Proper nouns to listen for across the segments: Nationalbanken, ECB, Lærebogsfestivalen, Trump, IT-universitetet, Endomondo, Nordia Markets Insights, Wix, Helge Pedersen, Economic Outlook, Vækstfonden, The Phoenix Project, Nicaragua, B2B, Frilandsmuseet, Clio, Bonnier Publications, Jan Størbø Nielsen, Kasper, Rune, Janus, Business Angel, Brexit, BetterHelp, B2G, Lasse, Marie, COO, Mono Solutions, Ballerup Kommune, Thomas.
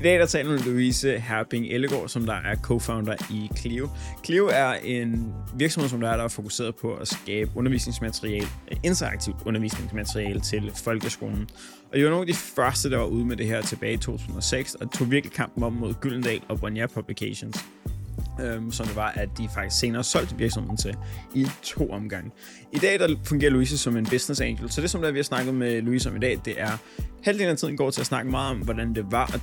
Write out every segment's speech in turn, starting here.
I dag der taler med Louise Herping Ellegaard, som der er co-founder i Clio. Clio er en virksomhed, som der er fokuseret på at skabe undervisningsmateriale, interaktivt undervisningsmateriale til folkeskolen. Og de var nogle af de første, der var ude med det her tilbage i 2006, og tog virkelig kampen op mod Gyldendal og Bonnier Publications. Som det var, at de faktisk senere solgte virksomheden til i 2 omgange. I dag der fungerer Louise som en business angel, så det som der, vi har snakket med Louise om i dag, det er halvdelen af tiden går til at snakke meget om, hvordan det var at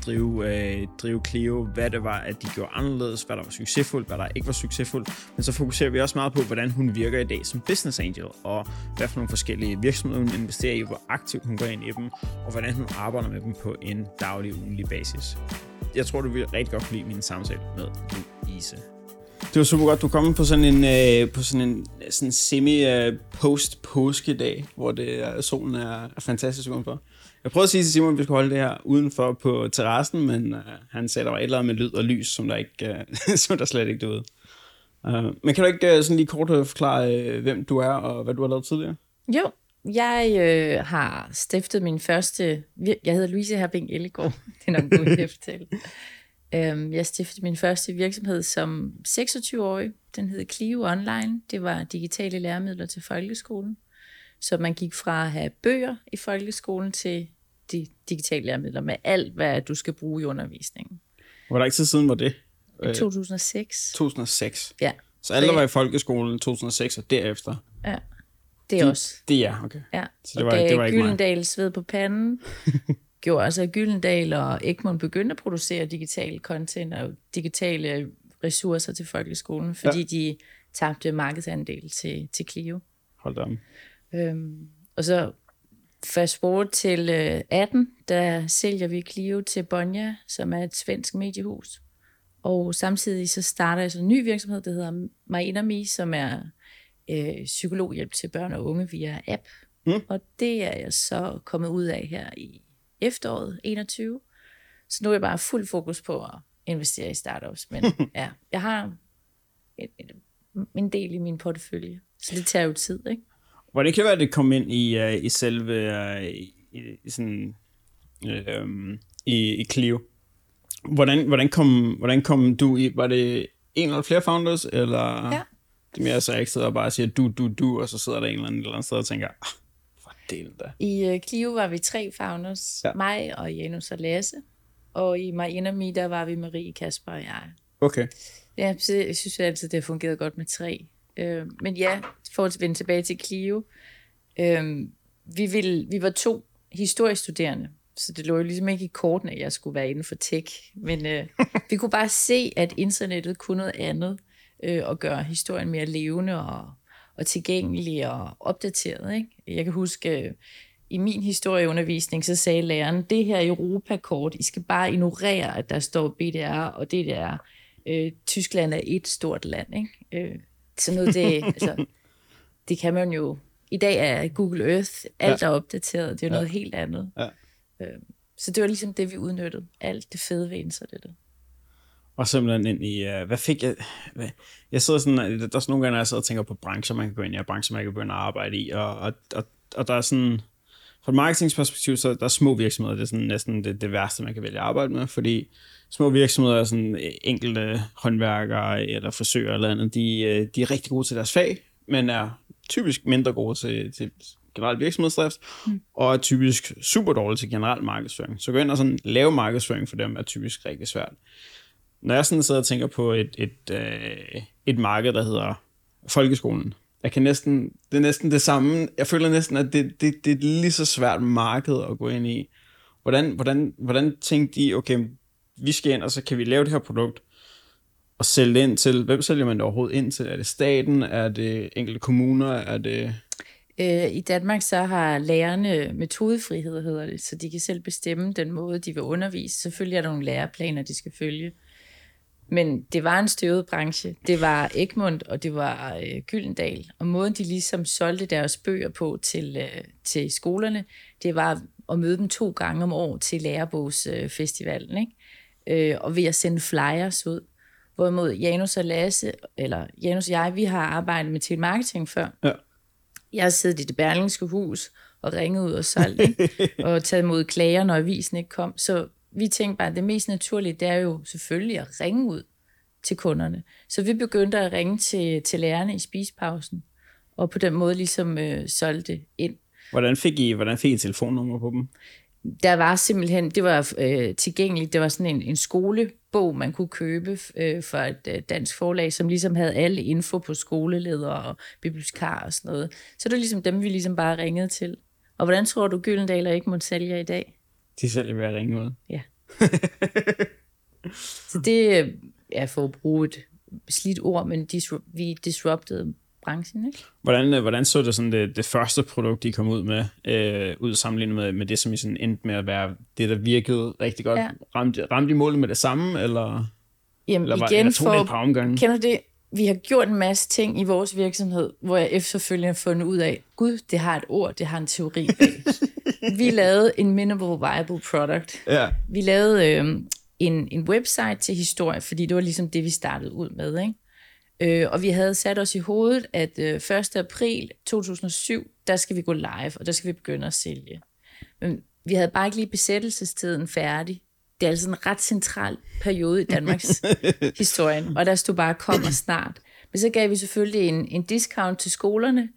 drive Clio, hvad det var, at de gjorde anderledes, hvad der var succesfuldt, hvad der ikke var succesfuldt, men så fokuserer vi også meget på, hvordan hun virker i dag som business angel, og hvad for nogle forskellige virksomheder hun investerer i, hvor aktivt hun går ind i dem, og hvordan hun arbejder med dem på en daglig, ugentlig basis. Jeg tror, du vil rigtig godt kunne lide min samtale med Louise. Det var super godt, du kom på sådan en semi-post-påskedag, hvor solen er fantastisk udenfor. Jeg prøvede at sige til Simon, at vi skulle holde det her udenfor på terrassen, men han sagde, der var et eller andet med lyd og lys, som der, ikke, som der slet ikke døde. Men kan du ikke sådan lige kort forklare, hvem du er og hvad du har lavet tidligere? Jo, jeg har stiftet min første... Jeg hedder Louise Herping Ellegaard. Det er nok en god hæftale. Jeg stiftede min første virksomhed som 26-årig. Den hed Clio Online. Det var digitale læremidler til folkeskolen. Så man gik fra at have bøger i folkeskolen til de digitale læremidler med alt, hvad du skal bruge i undervisningen. Hvor lang tid siden var det? 2006. 2006? Ja. Så alle, der var i folkeskolen 2006 og derefter? Ja. Det er også. Det er, okay. Ja. Så det var, da det var Gyldendal sved på panden, gjorde altså Gyldendal og Egmont begyndte at producere digital content og digitale ressourcer til folkeskolen, fordi de tabte markedsandel til Clio. Hold da om. Og så fast forward til 18, der sælger vi Clio til Bonnier, som er et svensk mediehus. Og samtidig så starter jeg så en ny virksomhed, der hedder Me, som er psykologhjælp til børn og unge via app. Mm. Og det er jeg så kommet ud af her i efteråret 21. Så nu er jeg bare fuld fokus på at investere i startups. Men ja, jeg har en del i min portefølje, så det tager jo tid, ikke? Hvor det kan være, at det kom ind i selve i Clio. Hvordan kom du i? Var det en eller flere founders, eller? Ja. Det mere så jeg ikke sidder og bare siger du, og så sidder der en eller anden et eller andet sted og tænker, for del da. I Clio var vi 3 founders, mig og Janus og Lasse, og i Miami der var vi Marie, Kasper og jeg. Okay. Ja, så jeg synes altid, det har fungeret godt med 3. Men ja, for at vende tilbage til Clio, vi var 2 historiestuderende, så det lå jo ligesom ikke i kortene, at jeg skulle være inden for tech, men vi kunne bare se, at internettet kunne noget andet, og gøre historien mere levende og tilgængelig og opdateret, ikke? Jeg kan huske, i min historieundervisning, så sagde læreren, det her Europa-kort, I skal bare ignorere, at der står BDR og DDR. Tyskland er et stort land, ikke? Sådan noget, det, altså, det kan man jo... I dag er Google Earth, alt er opdateret, det er jo noget helt andet. Ja. Så det var ligesom det, vi udnyttede. Alt det fede ved internettet. Og simpelthen ind i, hvad fik jeg... Hvad? Jeg sidder sådan, der er sådan nogle gange, når jeg sidder og tænker på brancher, man kan gå ind i, og brancher, man kan begynde at arbejde i, og der er sådan... Fra et marketingsperspektiv, så der er små virksomheder, det er sådan næsten det værste, man kan vælge at arbejde med, fordi små virksomheder er sådan enkelte håndværkere, eller frisører eller andet, de er rigtig gode til deres fag, men er typisk mindre gode til generelt virksomhedsdrift, og er typisk super dårlige til generelt markedsføring. Så gå ind og sådan lave markedsføring for dem er typisk rigtig svært. Når jeg sådan sidder og tænker på et marked, der hedder folkeskolen, det er næsten det samme. Jeg føler næsten, at det er lige så svært marked at gå ind i. Hvordan tænkte I, okay, vi skal ind, og så kan vi lave det her produkt og sælge det ind til? Hvem sælger man det overhovedet ind til? Er det staten? Er det enkelte kommuner? Er det... I Danmark så har lærerne metodefrihed, hedder det, så de kan selv bestemme den måde, de vil undervise. Selvfølgelig er der nogle læreplaner, de skal følge. Men det var en støvet branche. Det var Egmont, og det var Gyldendal. Og måden, de ligesom solgte deres bøger på til skolerne, det var at møde dem 2 gange om år til Lærebogsfestivalen, ikke? Og ved at sende flyers ud. Hvorimod Janus og jeg, vi har arbejdet med telemarketing før. Ja. Jeg har siddet i det Berlingske hus og ringet ud og solgt, ikke? Og taget imod klager, når avisen ikke kom. Så vi tænkte bare, at det mest naturlige, det er jo selvfølgelig at ringe ud til kunderne. Så vi begyndte at ringe til lærerne i spisepausen, og på den måde ligesom solgte ind. Hvordan fik I telefonnummer på dem? Der var simpelthen, det var tilgængeligt, det var sådan en skolebog, man kunne købe fra et dansk forlag, som ligesom havde alle info på skoleledere og bibliotekarer og sådan noget. Så det var ligesom dem, vi ligesom bare ringede til. Og hvordan tror du, Gyldendal og Egmont sælger i dag? De sælger ved at ringe ud. Ja. Så det er for at bruge et slidt ord, men vi disruptede branchen, ikke? Hvordan så det sådan det første produkt, I kom ud med, sammenlignet med det, som I sådan endte med at være det, der virkede rigtig godt? Ja. Ramte I målet med det samme, eller? Jamen eller igen, kender det? Vi har gjort en masse ting i vores virksomhed, hvor jeg efterfølgende har fundet ud af, gud, det har et ord, det har en teori bag. Vi lavede en minimal viable product. Ja. Vi lavede en website til historie, fordi det var ligesom det, vi startede ud med, ikke? Og vi havde sat os i hovedet, at 1. april 2007, der skal vi gå live, og der skal vi begynde at sælge. Men vi havde bare ikke lige besættelsestiden færdig. Det er altså en ret central periode i Danmarks historien, og der stod bare, kommer snart. Men så gav vi selvfølgelig en discount til skolerne,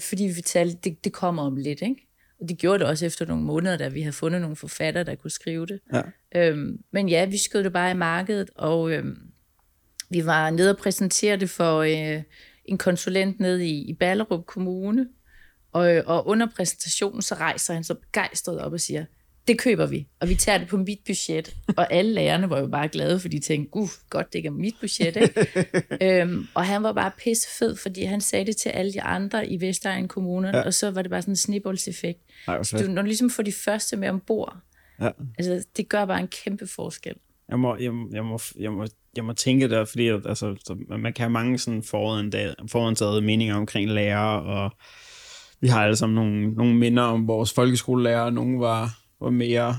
fordi vi fortalte, det kommer om lidt, ikke? Og det gjorde det også efter nogle måneder, da vi havde fundet nogle forfatter, der kunne skrive det. Ja. Men ja, vi skød det bare i markedet, og vi var nede og præsentere det for en konsulent nede i Ballerup Kommune, og under præsentationen, så rejser han så begejstret op og siger, det køber vi, og vi tager det på mit budget. Og alle lærerne var jo bare glade, fordi de tænkte, godt, det ikke er mit budget, ikke? Og han var bare pissefed, fordi han sagde det til alle de andre i Vestegn Kommune, ja. Og så var det bare sådan en snibboldseffekt. Så du når du ligesom får de første med ombord, ja. Altså, det gør bare en kæmpe forskel. Jeg må tænke der, fordi altså, man kan have mange sådan forudantaget meninger omkring lærere, og vi har alle sammen nogle minder om vores folkeskolelærer, nogle var mere,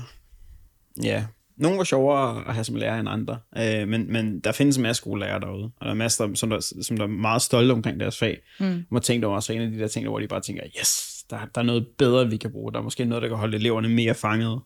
ja, nogle var sjovere at have som lærer end andre, men der findes en masse gode lærere derude, og der er masser, som der er meget stolte omkring deres fag. Man tænker også en af de der ting, hvor de bare tænker, yes, der er noget bedre, vi kan bruge, der er måske noget, der kan holde eleverne mere fanget.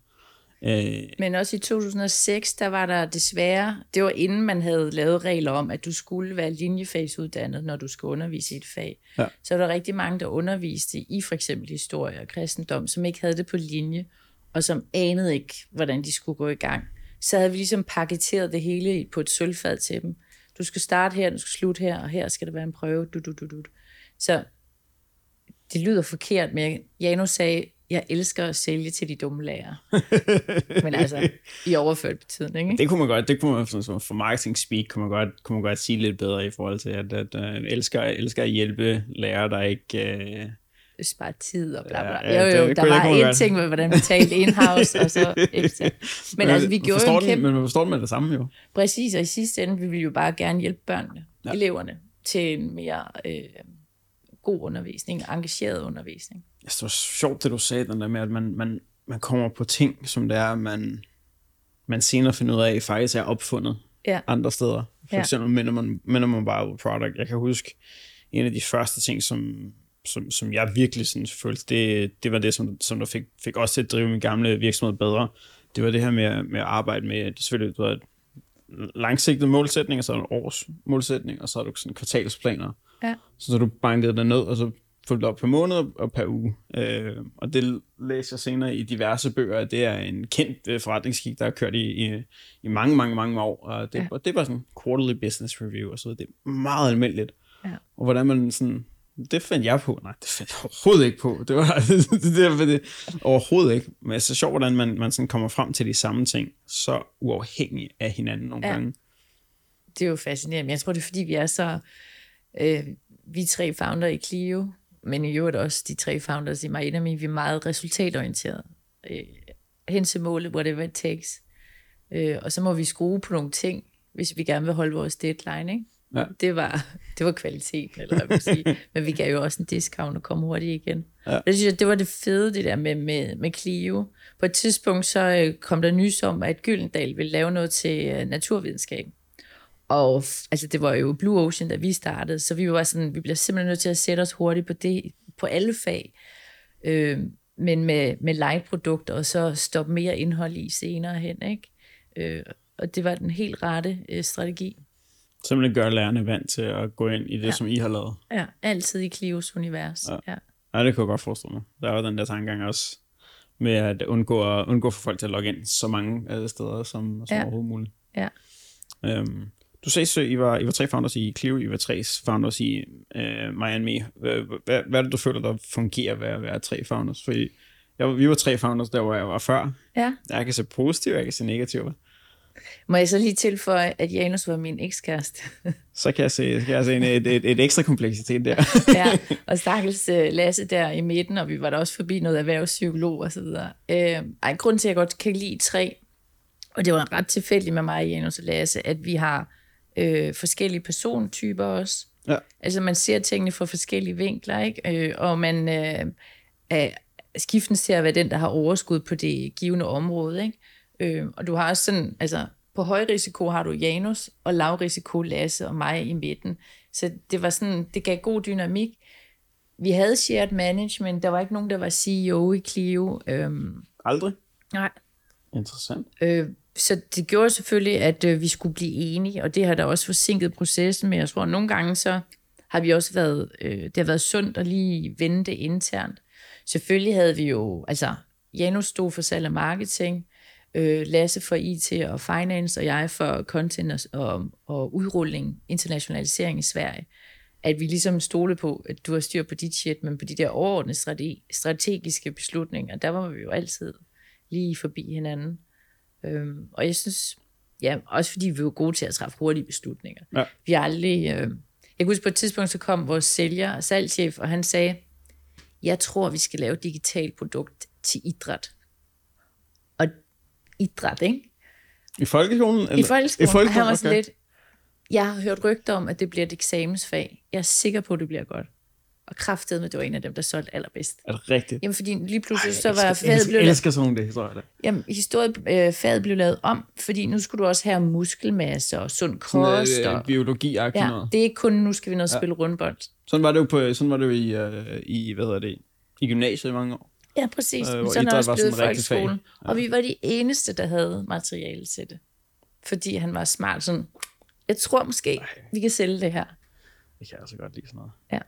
Men også i 2006, der var der desværre, det var inden man havde lavet regler om, at du skulle være linjefagsuddannet, når du skulle undervise i et fag. Ja. Så var der rigtig mange, der underviste i for eksempel historie og kristendom, som ikke havde det på linje, og som anede ikke, hvordan de skulle gå i gang. Så havde vi ligesom paketeret det hele på et sølvfad til dem. Du skal starte her, du skal slutte her, og her skal der være en prøve. Så det lyder forkert, men Janus sagde, jeg elsker at sælge til de dumme lærere. Men altså, i overført betydning, ikke? Det kunne man godt, for marketing speak, kunne man godt sige lidt bedre i forhold til, at jeg elsker at hjælpe lærere, der ikke spare tid og bla bla. Der var en ting med, hvordan vi talte in-house, og så ekstra. Men altså, vi gjorde jo en kæmpe... Men man forstår det med det samme, jo. Præcis, og i sidste ende, vi ville jo bare gerne hjælpe børnene, ja. Eleverne, til en mere god undervisning, engageret undervisning. Altså, det var sjovt, det du sagde, den der med, at man kommer på ting, som det er, man senere finder ud af, faktisk er opfundet andre steder. For eksempel minder man bare over product. Jeg kan huske, en af de første ting, som jeg virkelig synes følte, det var det, som der fik også til at drive min gamle virksomhed bedre. Det var det her med at arbejde med, selvfølgelig, du har et langsigtet målsætning, og så er der en års målsætning, og så har du sådan kvartalsplaner. Ja. Så du bankede det ned, og så fulgte op per måned og per uge. Og det læser jeg senere i diverse bøger, det er en kendt forretningsskik, der har kørt i mange, mange, mange år. Og det var sådan en quarterly business review, og så det er meget almindeligt. Ja. Og hvordan man sådan... Det fandt jeg på. Nej, det fandt jeg overhovedet ikke på. Det var det overhovedet ikke. Men det er så sjovt, hvordan man sådan kommer frem til de samme ting, så uafhængig af hinanden nogle gange. Det er jo fascinerende. Jeg tror, det er, fordi vi er så... vi tre founder i Clio, men i øvrigt også de tre founders i Miami, vi er meget resultatorienterede. Hen til målet, whatever it takes. Og så må vi skrue på nogle ting, hvis vi gerne vil holde vores deadline, ikke? Ja. Det var kvaliteten, eller hvad man siger. Men vi gav jo også en discount og kom hurtigt igen. Ja. Det synes jeg, det var det fede, det der med Clio. På et tidspunkt så kom der nys om, at Gyldendal ville lave noget til naturvidenskab. Og altså, det var jo Blue Ocean, da vi startede, så vi var sådan, vi bliver simpelthen nødt til at sætte os hurtigt på det, på alle fag. men med light-produkter, og så stoppe mere indhold i senere hen, ikke? Og det var den helt rette strategi. Simpelthen gøre lærerne vant til at gå ind i det, som I har lavet. Ja, altid i Clios univers. Ja. Ja, det kunne jeg godt forestille mig. Der var den der tankegang også med at undgå for folk til at logge ind så mange af de steder, som overhovedet muligt. Ja. Du sagde, I var tre founders i Clio, I var tre founders i Miami. Hvad er det, du føler, der fungerer ved at være tre founders? Fordi vi var tre founders, der hvor jeg var før. Ja. Jeg kan se positivt, jeg kan se negativt. Må jeg så lige tilføje, at Janus var min ekskæreste? Så kan jeg se et ekstra kompleksitet der. Ja, og stakkels Lasse der i midten, og vi var da også forbi noget erhvervspsykolog og så videre. En grund til, at jeg godt kan lide tre, og det var ret tilfældigt med mig, Janus og Lasse, at vi har forskellige persontyper også. Ja. Altså man ser tingene fra forskellige vinkler, ikke? Og man skiften til at være den, der har overskud på det givende område, ikke? Og du har også sådan, altså på høj risiko har du Janus, og lav risiko Lasse og mig i midten. Så det var sådan, det gav god dynamik. Vi havde shared management, der var ikke nogen, der var CEO i Clio. Aldrig? Nej. Interessant. Så det gjorde selvfølgelig, at vi skulle blive enige, og det har da også forsinket processen med. Jeg tror, nogle gange så har vi også været, det har været sundt at lige vende det internt. Selvfølgelig havde vi jo, altså Janus stod for salg og marketing, Lasse for IT og finance, og jeg for content og udrulling, internationalisering i Sverige. At vi ligesom stole på, at du har styr på dit shit, men på de der overordnede strategiske beslutninger, der var vi jo altid lige forbi hinanden. Og jeg synes, ja, også fordi vi var gode til at træffe hurtige beslutninger. Ja. Vi har aldrig... Jeg husker på et tidspunkt, så kom vores sælger og salgschef, og han sagde, jeg tror, vi skal lave et digitalt produkt til idræt. Og idræt, ikke? I folkeskolen? Eller? I folkeskolen. Og han var sådan lidt, jeg har hørt rygter om, at det bliver et eksamensfag. Jeg er sikker på, at det bliver godt. Og kraftedeme, det var en af dem, der solgte allerbedst. Er det rigtigt? Jamen, fordi lige pludselig faget blev lavet om, fordi nu skulle du også have muskelmasse og sund kost. Sådan og biologi-agtigt noget. Det er ikke kun, nu skal vi spille rundbold. Sådan var det jo, i gymnasiet i mange år. Ja, præcis. Sådan er også blevet folkeskolen. Ja. Og vi var de eneste, der havde materiale til det. Fordi han var smart sådan, jeg tror måske, vi kan sælge det her. Det kan jeg altså godt lide sådan noget. Ja.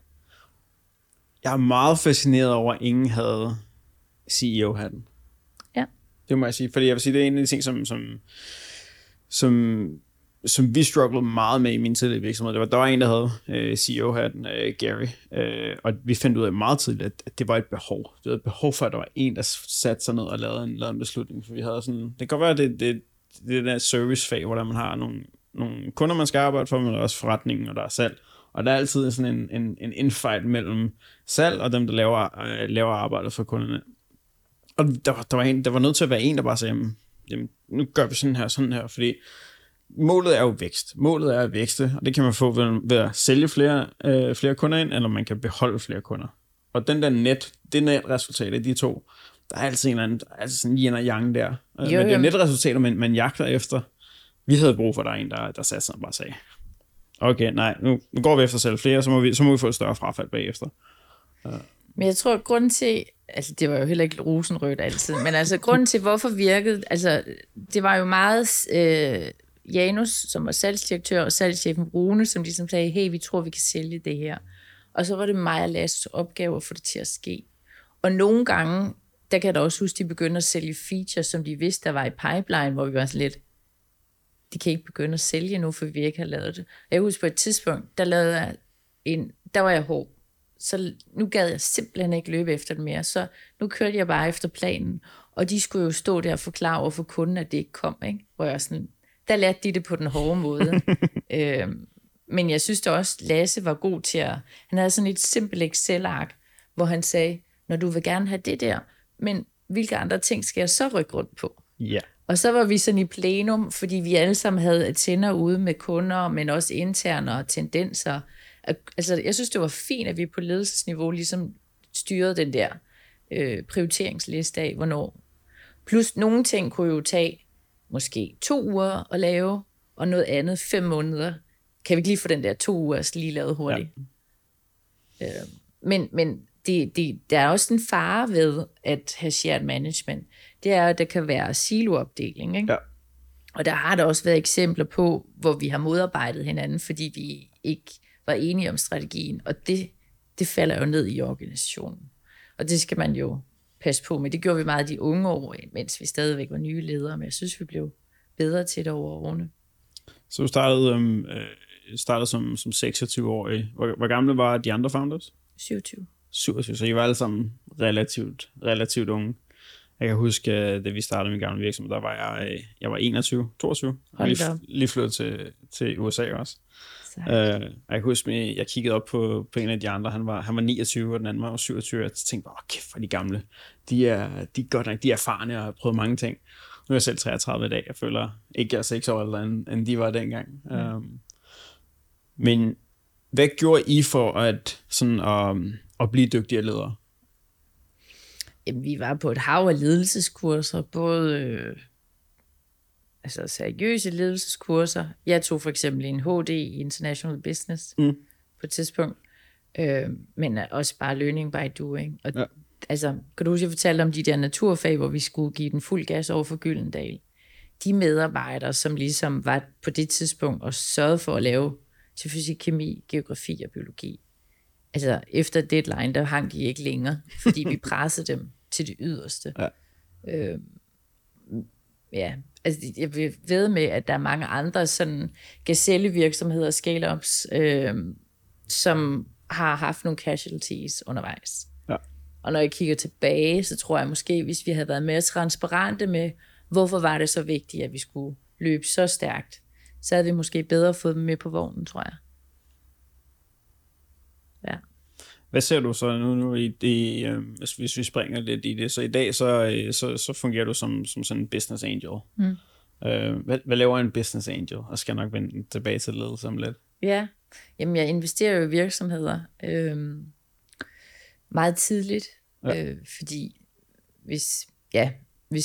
Jeg er meget fascineret over, at ingen havde CEO-hatten. Ja. Det må jeg sige, fordi jeg vil sige, det er en af de ting, som vi strugglede meget med i min tidlige virksomhed. Der var en, der havde CEO-hatten, Gary, og vi fandt ud af meget tidligt, at det var et behov. Det var et behov for, at der var en, der satte sig ned og lavede en beslutning. For vi havde sådan, det kan godt være, at det der servicefag, hvor der man har nogle kunder, man skal arbejde for, men der er også forretningen, og der er salg. Og der er altid sådan en infight mellem salg og dem, der laver arbejdet for kunderne. Og der var nødt til at være en, der bare sagde, jamen, nu gør vi sådan her, fordi målet er jo vækst. Målet er at vækste, og det kan man få ved at sælge flere kunder ind, eller man kan beholde flere kunder. Og det netresultat af de to, der er altid en eller anden, altså sådan yin og yang der. Jo, men det er netresultater, man jagter efter. Vi havde brug for, at der er en, der satte sig og bare sagde, okay, nej, nu går vi efter at sælge flere, så må vi få et større frafald bagefter. Men jeg tror, grunden til, altså det var jo heller ikke rosenrødt altid, men altså grunden til, hvorfor virkede, altså det var jo meget Janus, som var salgsdirektør, og salgschefen Rune, som ligesom sagde, hey, vi tror, vi kan sælge det her. Og så var det mig og Lasses opgave at få det til at ske. Og nogle gange, der kan jeg da også huske, de begyndte at sælge features, som de vidste, der var i pipeline, hvor vi var sådan lidt, de kan ikke begynde at sælge nu, for vi ikke har lavet det. Jeg husker på et tidspunkt, der var jeg hård. Så nu gad jeg simpelthen ikke løbe efter det mere, så nu kørte jeg bare efter planen. Og de skulle jo stå der og forklare over for kunden, at det ikke kom, ikke? Hvor jeg sådan, der lærte de det på den hårde måde. Men jeg synes da også, Lasse var god til at... Han havde sådan et simpelt Excel-ark, hvor han sagde, når du vil gerne have det der, men hvilke andre ting skal jeg så rykke rundt på? Ja. Yeah. Og så var vi sådan i plenum, fordi vi alle sammen havde tænder ude med kunder, men også interne og tendenser. Altså, jeg synes, det var fint, at vi på ledelsesniveau ligesom styrede den der prioriteringsliste af, hvornår. Plus nogle ting kunne jo tage måske 2 uger at lave, og noget andet 5 måneder. Kan vi ikke lige få den der 2 uger lige lavet hurtigt? Ja. Men der er også en fare ved at have shared management. Det er, at der kan være siloopdeling, ikke? Ja. Og der har der også været eksempler på, hvor vi har modarbejdet hinanden, fordi vi ikke var enige om strategien, og det falder jo ned i organisationen. Og det skal man jo passe på med. Det gjorde vi meget de unge år, mens vi stadigvæk var nye ledere, men jeg synes, vi blev bedre til det over årene. Så du startede som 26-årig. Hvor gamle var de andre founders? 27. 27, så I var alle sammen relativt unge. Jeg kan huske, da vi startede min gamle virksomhed, der var jeg var 21, 22. Lige flyttet til USA også. Jeg kan huske, jeg kiggede op på en af de andre, han var 29, og den anden var 27, og jeg tænkte bare, kæft for de gamle. De er godt nok, de er erfarne og har prøvet mange ting. Nu er jeg selv 33 i dag, jeg føler ikke, jeg er 6 år eller end de var dengang. Mm. Men hvad gjorde I for at blive dygtigere ledere? Jamen, vi var på et hav af ledelseskurser, både seriøse ledelseskurser. Jeg tog for eksempel en HD i International Business på et tidspunkt, men også bare learning by doing. Og, ja. Altså, kan du huske, jeg fortalte om de der naturfag, hvor vi skulle give den fuld gas over for Gyldendal. De medarbejdere, som ligesom var på det tidspunkt og sørgede for at lave til fysik, kemi, geografi og biologi. Altså, efter deadline, der hang de ikke længere, fordi vi pressede dem til det yderste. Ja. Jeg vil ved med, at der er mange andre sådan gazellevirksomheder, scale-ups, som har haft nogle casualties undervejs. Ja. Og når jeg kigger tilbage, så tror jeg måske, hvis vi havde været mere transparente med, hvorfor var det så vigtigt, at vi skulle løbe så stærkt, så havde vi måske bedre fået dem med på vognen, tror jeg. Ja. Hvad ser du så nu i det, hvis vi springer lidt i det, så i dag så fungerer du som sådan en business angel. Mm. Hvad laver en business angel? Og skal nok vende tilbage til ledelse om lidt. Ja, jamen jeg investerer jo i virksomheder meget tidligt, ja. Fordi hvis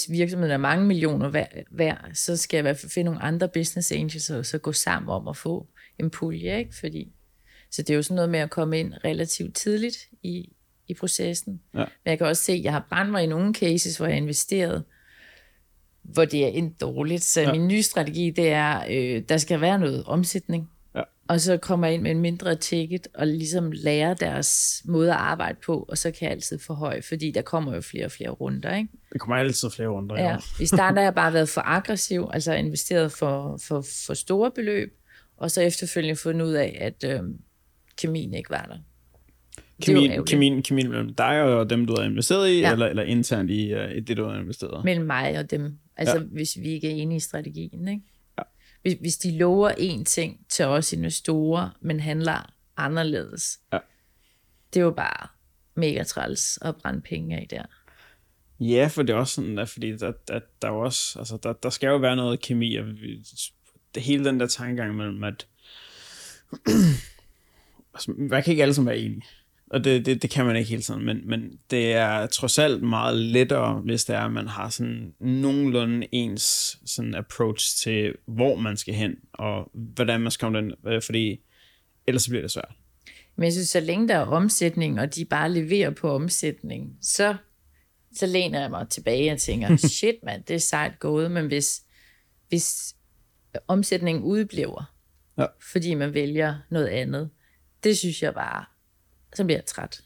virksomheden er mange millioner værd, så skal jeg i hvert fald finde nogle andre business angels og så gå sammen om at få en pulje, ikke? Fordi så det er jo sådan noget med at komme ind relativt tidligt i processen. Ja. Men jeg kan også se, at jeg har brændt mig i nogle cases, hvor jeg investeret, hvor det er endt dårligt. Så ja. Min nye strategi, det er, der skal være noget omsætning. Ja. Og så kommer jeg ind med en mindre ticket, og ligesom lærer deres måde at arbejde på, og så kan jeg altid forhøje, fordi der kommer jo flere og flere runder, ikke? Der kommer altid flere runder, ja. I starten har jeg bare været for aggressiv, altså investeret for store beløb, og så efterfølgende fundet ud af, at kemien ikke var der. Kemien mellem dig og dem, du har investeret i, ja. eller internt i det, du har investeret? Mellem mig og dem. Altså, ja. Hvis vi ikke er enige i strategien, ikke? Ja. Hvis de lover én ting til os investorer, men handler anderledes. Ja. Det er jo bare mega træls at brænde penge af der. Ja, for det er også sådan, at, fordi der er også, altså, der skal jo være noget kemi, og det hele den der tankegang mellem, at man kan ikke alle sammen være enige, og det kan man ikke hele tiden, men det er trods alt meget lettere, hvis det er, at man har sådan nogenlunde ens sådan approach til, hvor man skal hen, og hvordan man skal komme den, fordi ellers bliver det svært. Men jeg synes, så længe der er omsætning, og de bare leverer på omsætning, så læner jeg mig tilbage og tænker, shit mand, det er sejt gået, men hvis omsætningen udbliver, ja. Fordi man vælger noget andet, det synes jeg bare, så bliver jeg træt.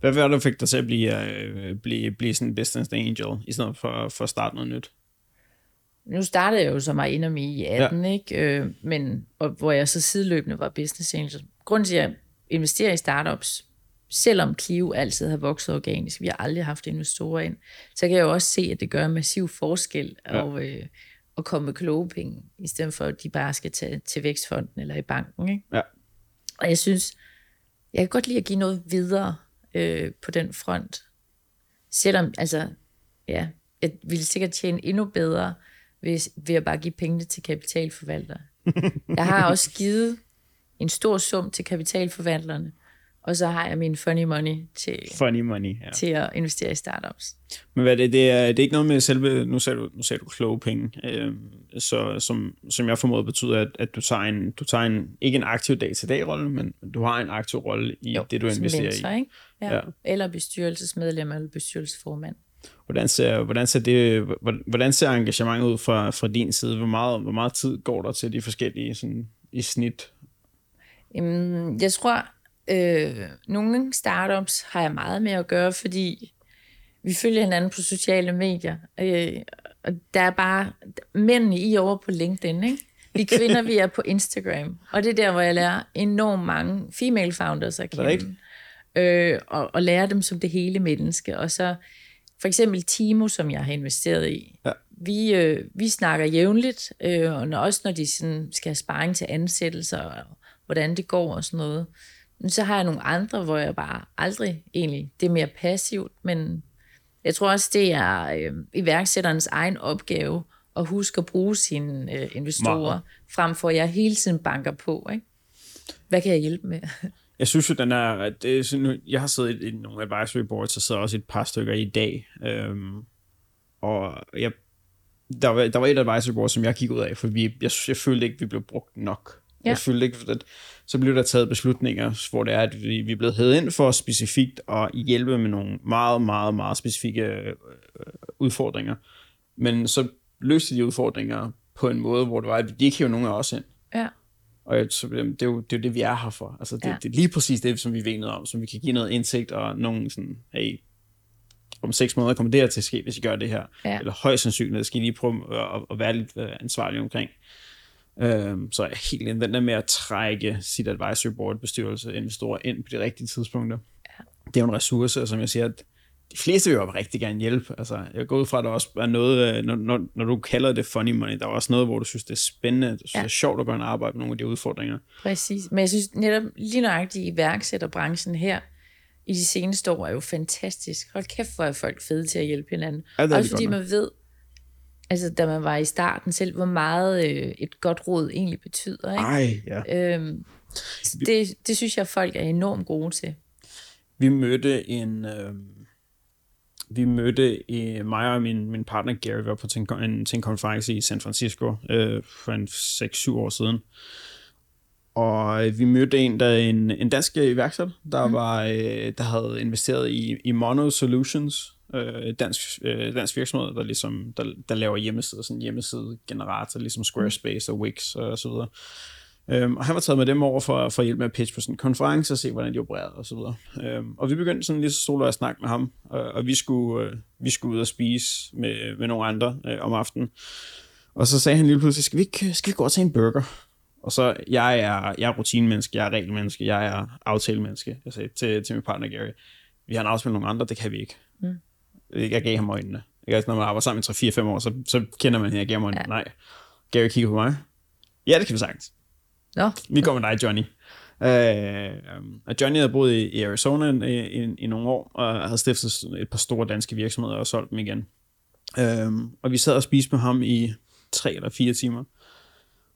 Hvad var det, du fik dig til at blive sådan en business angel, i stedet for at starte noget nyt? Nu startede jeg jo så meget indom i 18, ja. Ikke? Men hvor jeg så sideløbende var business angel. Grunden til, at jeg investerer i startups, selvom Clio altid har vokset organisk, vi har aldrig haft investorer ind, så kan jeg jo også se, at det gør en massiv forskel, ja. Og at komme med kloge penge, i stedet for, at de bare skal tage til Vækstfonden eller i banken, ikke? Ja. Og jeg synes, jeg kan godt lide at give noget videre på den front. Selvom, altså, ja, jeg ville sikkert tjene endnu bedre, ved at bare give pengene til kapitalforvaltere. Jeg har også givet en stor sum til kapitalforvalterne, Og så har jeg min funny money ja. Til at investere i startups. Men hvad det er ikke noget med selve, nu sagde du kloge penge, så som jeg formoder betyder, at du tager en ikke en aktiv dag-til-dag-rolle, men du har en aktiv rolle i jo, det, du investerer mentor, i. Ikke? Ja. Ja. Eller bestyrelsesmedlem eller bestyrelsesformand. Hvordan ser engagementet ud fra din side? Hvor meget tid går der til de forskellige sådan, i snit? Jeg tror... nogle startups har jeg meget med at gøre, fordi vi følger hinanden på sociale medier. Og der er bare mændene i over på LinkedIn, ikke? Vi kvinder, vi er på Instagram. Og det er der, hvor jeg lærer enormt mange female founders at kende. Og lærer dem som det hele menneske. Og så for eksempel Timo, som jeg har investeret i. Ja. Vi snakker jævnligt, og også når de sådan skal have sparring til ansættelser, og hvordan det går og sådan noget. Så har jeg nogle andre, hvor jeg bare aldrig egentlig... Det er mere passivt, men jeg tror også, det er iværksætterens egen opgave at huske at bruge sine investorer, frem for at jeg hele tiden banker på. Ikke? Hvad kan jeg hjælpe med? Jeg synes jo, jeg har siddet i nogle advisory boards, og sidder også et par stykker i dag. Der var et advisory board, som jeg gik ud af, for jeg følte ikke, vi blev brugt nok. Ja. Jeg følte ikke, at så blev der taget beslutninger, hvor det er, at vi er blevet hævet ind for specifikt at hjælpe med nogle meget, meget, meget specifikke udfordringer. Men så løste de udfordringer på en måde, hvor det var, at de ikke hævde nogen af os ind. Ja. Og så, det er jo det, vi er her for. Altså, det er lige præcis det, som vi ved noget om, som vi kan give noget indsigt og nogen sådan, hey, om 6 måneder kommer det her til at ske, hvis I gør det her. Ja. Eller højst sandsynligt skal I lige prøve at være lidt ansvarlige omkring. Så jeg helt ind den der med at trække sit advisory board bestyrelse investorer ind på de rigtige tidspunkter. Ja. Det er jo en ressource, som jeg siger, at de fleste vil jo rigtig gerne hjælpe. Altså, jeg går ud fra, at der også er noget, når du kalder det funny money, der er også noget, hvor du synes, det er spændende, du synes, det er sjovt at gøre en arbejde med nogle af de udfordringer. Præcis, men jeg synes netop lige nøjagtigt iværksætterbranchen her i de seneste år er jo fantastisk. Hold kæft, hvor er folk fede til at hjælpe hinanden. Ja, også fordi man ved, altså, da man var i starten selv, hvor meget et godt råd egentlig betyder. Ikke? Ej, ja. Det synes jeg, folk er enormt gode til. Mig og min partner Gary var på til en konference i San Francisco for 6-7 år siden. Og vi mødte en dansk iværksætter, der havde investeret i Mono Solutions, dansk virksomhed, der ligesom der laver hjemmesider, sådan hjemmesidegenerator, ligesom Squarespace og Wix og så videre. Og han var taget med dem over for at hjælpe med at pitche på sådan en konference og se, hvordan de opererede og så videre. Og vi begyndte sådan lige så solo at snakke med ham, og vi skulle ud og spise med nogle andre om aftenen. Og så sagde han lige pludselig, skal vi gå og tage en burger? Og så, jeg er rutinemenneske, jeg er regelmenneske, jeg er aftalemenneske. Jeg sagde til min partner Gary, vi har en aftale med nogle andre, det kan vi ikke. Mm. Jeg gav ham øjnene. Når man arbejder sammen i 3-4-5 år, så kender man hende, jeg gav ham øjnene. Ja. Nej, Gary kigger på mig. Ja, det kan vi sagtens. Nå. Vi går med dig, Johnny. Og Johnny havde boet i Arizona i nogle år, og havde stiftet et par store danske virksomheder og solgt dem igen. Og vi sad og spiste med ham i 3 eller 4 timer.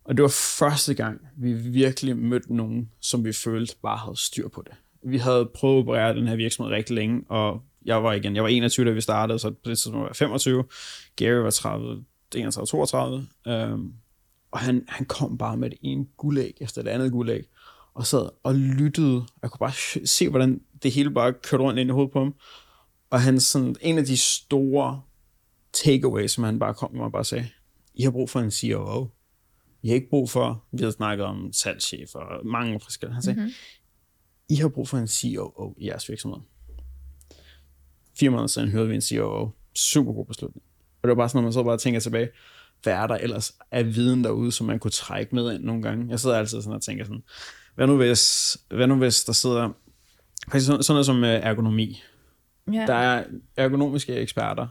Og det var første gang, vi virkelig mødte nogen, som vi følte bare havde styr på det. Vi havde prøvet at operere den her virksomhed rigtig længe, og jeg var 21, da vi startede, så på det tidspunkt var jeg 25. Gary var 30, 31, 32. Og han kom bare med det ene guldæg efter det andet guldæg, og sad og lyttede. Jeg kunne bare se, hvordan det hele bare kørte rundt ind i hovedet på ham. Og han sådan, en af de store takeaways, som han bare kom med og bare sagde, I har brug for en COO. I har ikke brug for, vi har snakket om salgschef og mange forskellige. Han sagde, I har brug for en COO i jeres virksomhed. 4 måneder siden hørte vi en COO. Super god beslutning. Og det var bare sådan, når man så bare tænker tilbage, hvad er der ellers af viden derude, som man kunne trække med ind nogle gange? Jeg sidder altid sådan og tænker sådan, hvad nu hvis der sidder sådan noget som ergonomi. Yeah. Der er ergonomiske eksperter,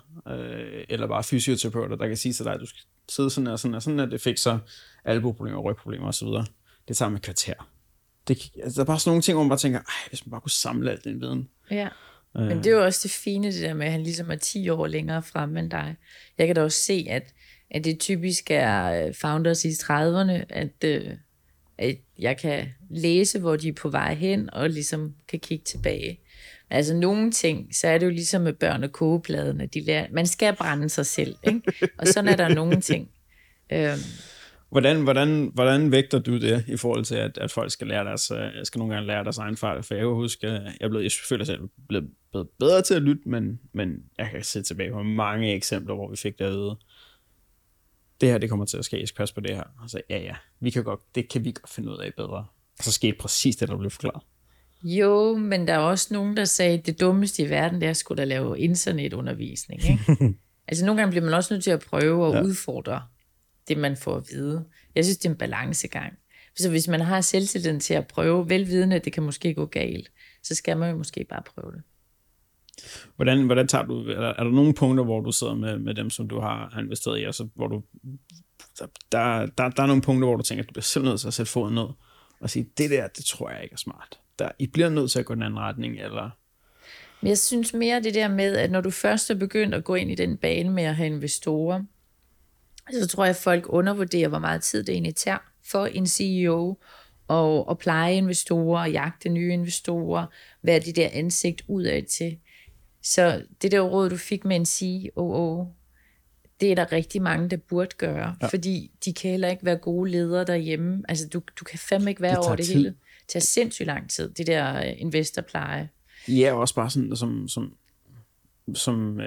eller bare fysioterapeuter, der kan sige til dig, at du skal sidde sådan og sådan og sådan, at det fikser albueproblemer, rygproblemer osv. Det tager med kvarter. Altså, der er bare sådan nogle ting, hvor man bare tænker, hvis man bare kunne samle alt den viden. Yeah. Men det er jo også det fine, det der med, at han ligesom er 10 år længere fremme end dig. Jeg kan da også se, at det typisk er founders i 30'erne, at at jeg kan læse, hvor de er på vej hen, og ligesom kan kigge tilbage. Altså nogle ting, så er det jo ligesom med børn og kogepladerne. De lærer, man skal brænde sig selv, ikke? Og sådan er der nogle ting. Hvordan vægter du det i forhold til, at folk skal lære deres, skal nogle gange lære deres egen fejl? For jeg kan huske, jeg føler selv blevet bedre til at lytte, men jeg kan se tilbage på mange eksempler, hvor vi fik det at vide. Det her, det kommer til at ske, jeg skal passe på det her. Og så, ja, det kan vi godt finde ud af bedre. Og så skete præcis det, der blev forklaret. Jo, men der er også nogen, der sagde, det dummeste i verden, det er sgu da lave internetundervisning, ikke? Altså nogle gange bliver man også nødt til at prøve at udfordre det, man får at vide. Jeg synes, det er en balancegang. Så hvis man har selvtilliden til at prøve, velvidende, at det kan måske gå galt, så skal man jo måske bare prøve det. Hvordan tager du, er der nogle punkter, hvor du sidder med dem, som du har investeret i, og så hvor du, der er nogle punkter, hvor du tænker, at du bliver selv nødt til at sætte foden ned og sige, det der, det tror jeg ikke er smart. I bliver nødt til at gå den anden retning, eller? Jeg synes mere det der med, at når du først er begyndt at gå ind i den bane med at have investorer, så tror jeg, at folk undervurderer, hvor meget tid det egentlig tager for en CEO at pleje investorer, og jagte nye investorer, hvad det der ansigt udad til. Så det der råd, du fik med en CEO, det er der rigtig mange, der burde gøre, fordi de kan heller ikke være gode ledere derhjemme. Altså, du kan fandme ikke være over det hele. Det tager sindssygt lang tid, det der investorpleje. Ja, også bare sådan, som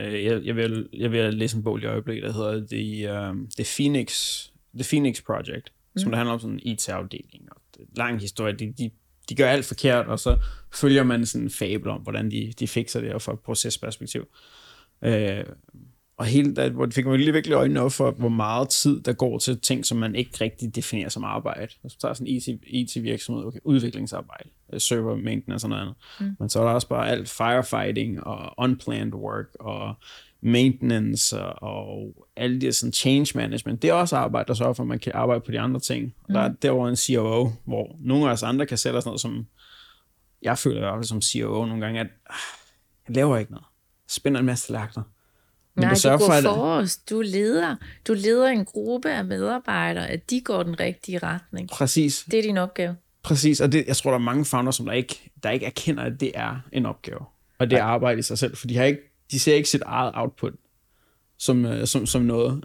jeg vil læse en bog i øjeblikket, der hedder The Phoenix Project, som der handler om sådan en IT-afdeling. Lang historie, de gør alt forkert, og så følger man sådan en fabel om, hvordan de fikser det, og fra et procesperspektiv. Og hele der, hvor de fik man lige virkelig øjnene op for, hvor meget tid der går til ting, som man ikke rigtig definerer som arbejde. Og så tager sådan en IT-virksomhed, okay, udviklingsarbejde, server maintenance og sådan noget andet. Men så er der også bare alt firefighting og unplanned work og maintenance og alle de sådan change management. Det er også arbejde, der sørger for, at man kan arbejde på de andre ting. Og der er derovre en COO, hvor nogle af os andre kan sætte os noget, som jeg føler i hvert fald som COO nogle gange, at jeg laver ikke noget. Spænder en masse tallerkener. Nej, du går forrest. Du leder en gruppe af medarbejdere, at de går den rigtige retning. Præcis. Det er din opgave. Præcis, og det, jeg tror, der er mange founder, som der ikke erkender, at det er en opgave. Og det er arbejde i sig selv, for de ser ikke sit eget output som noget.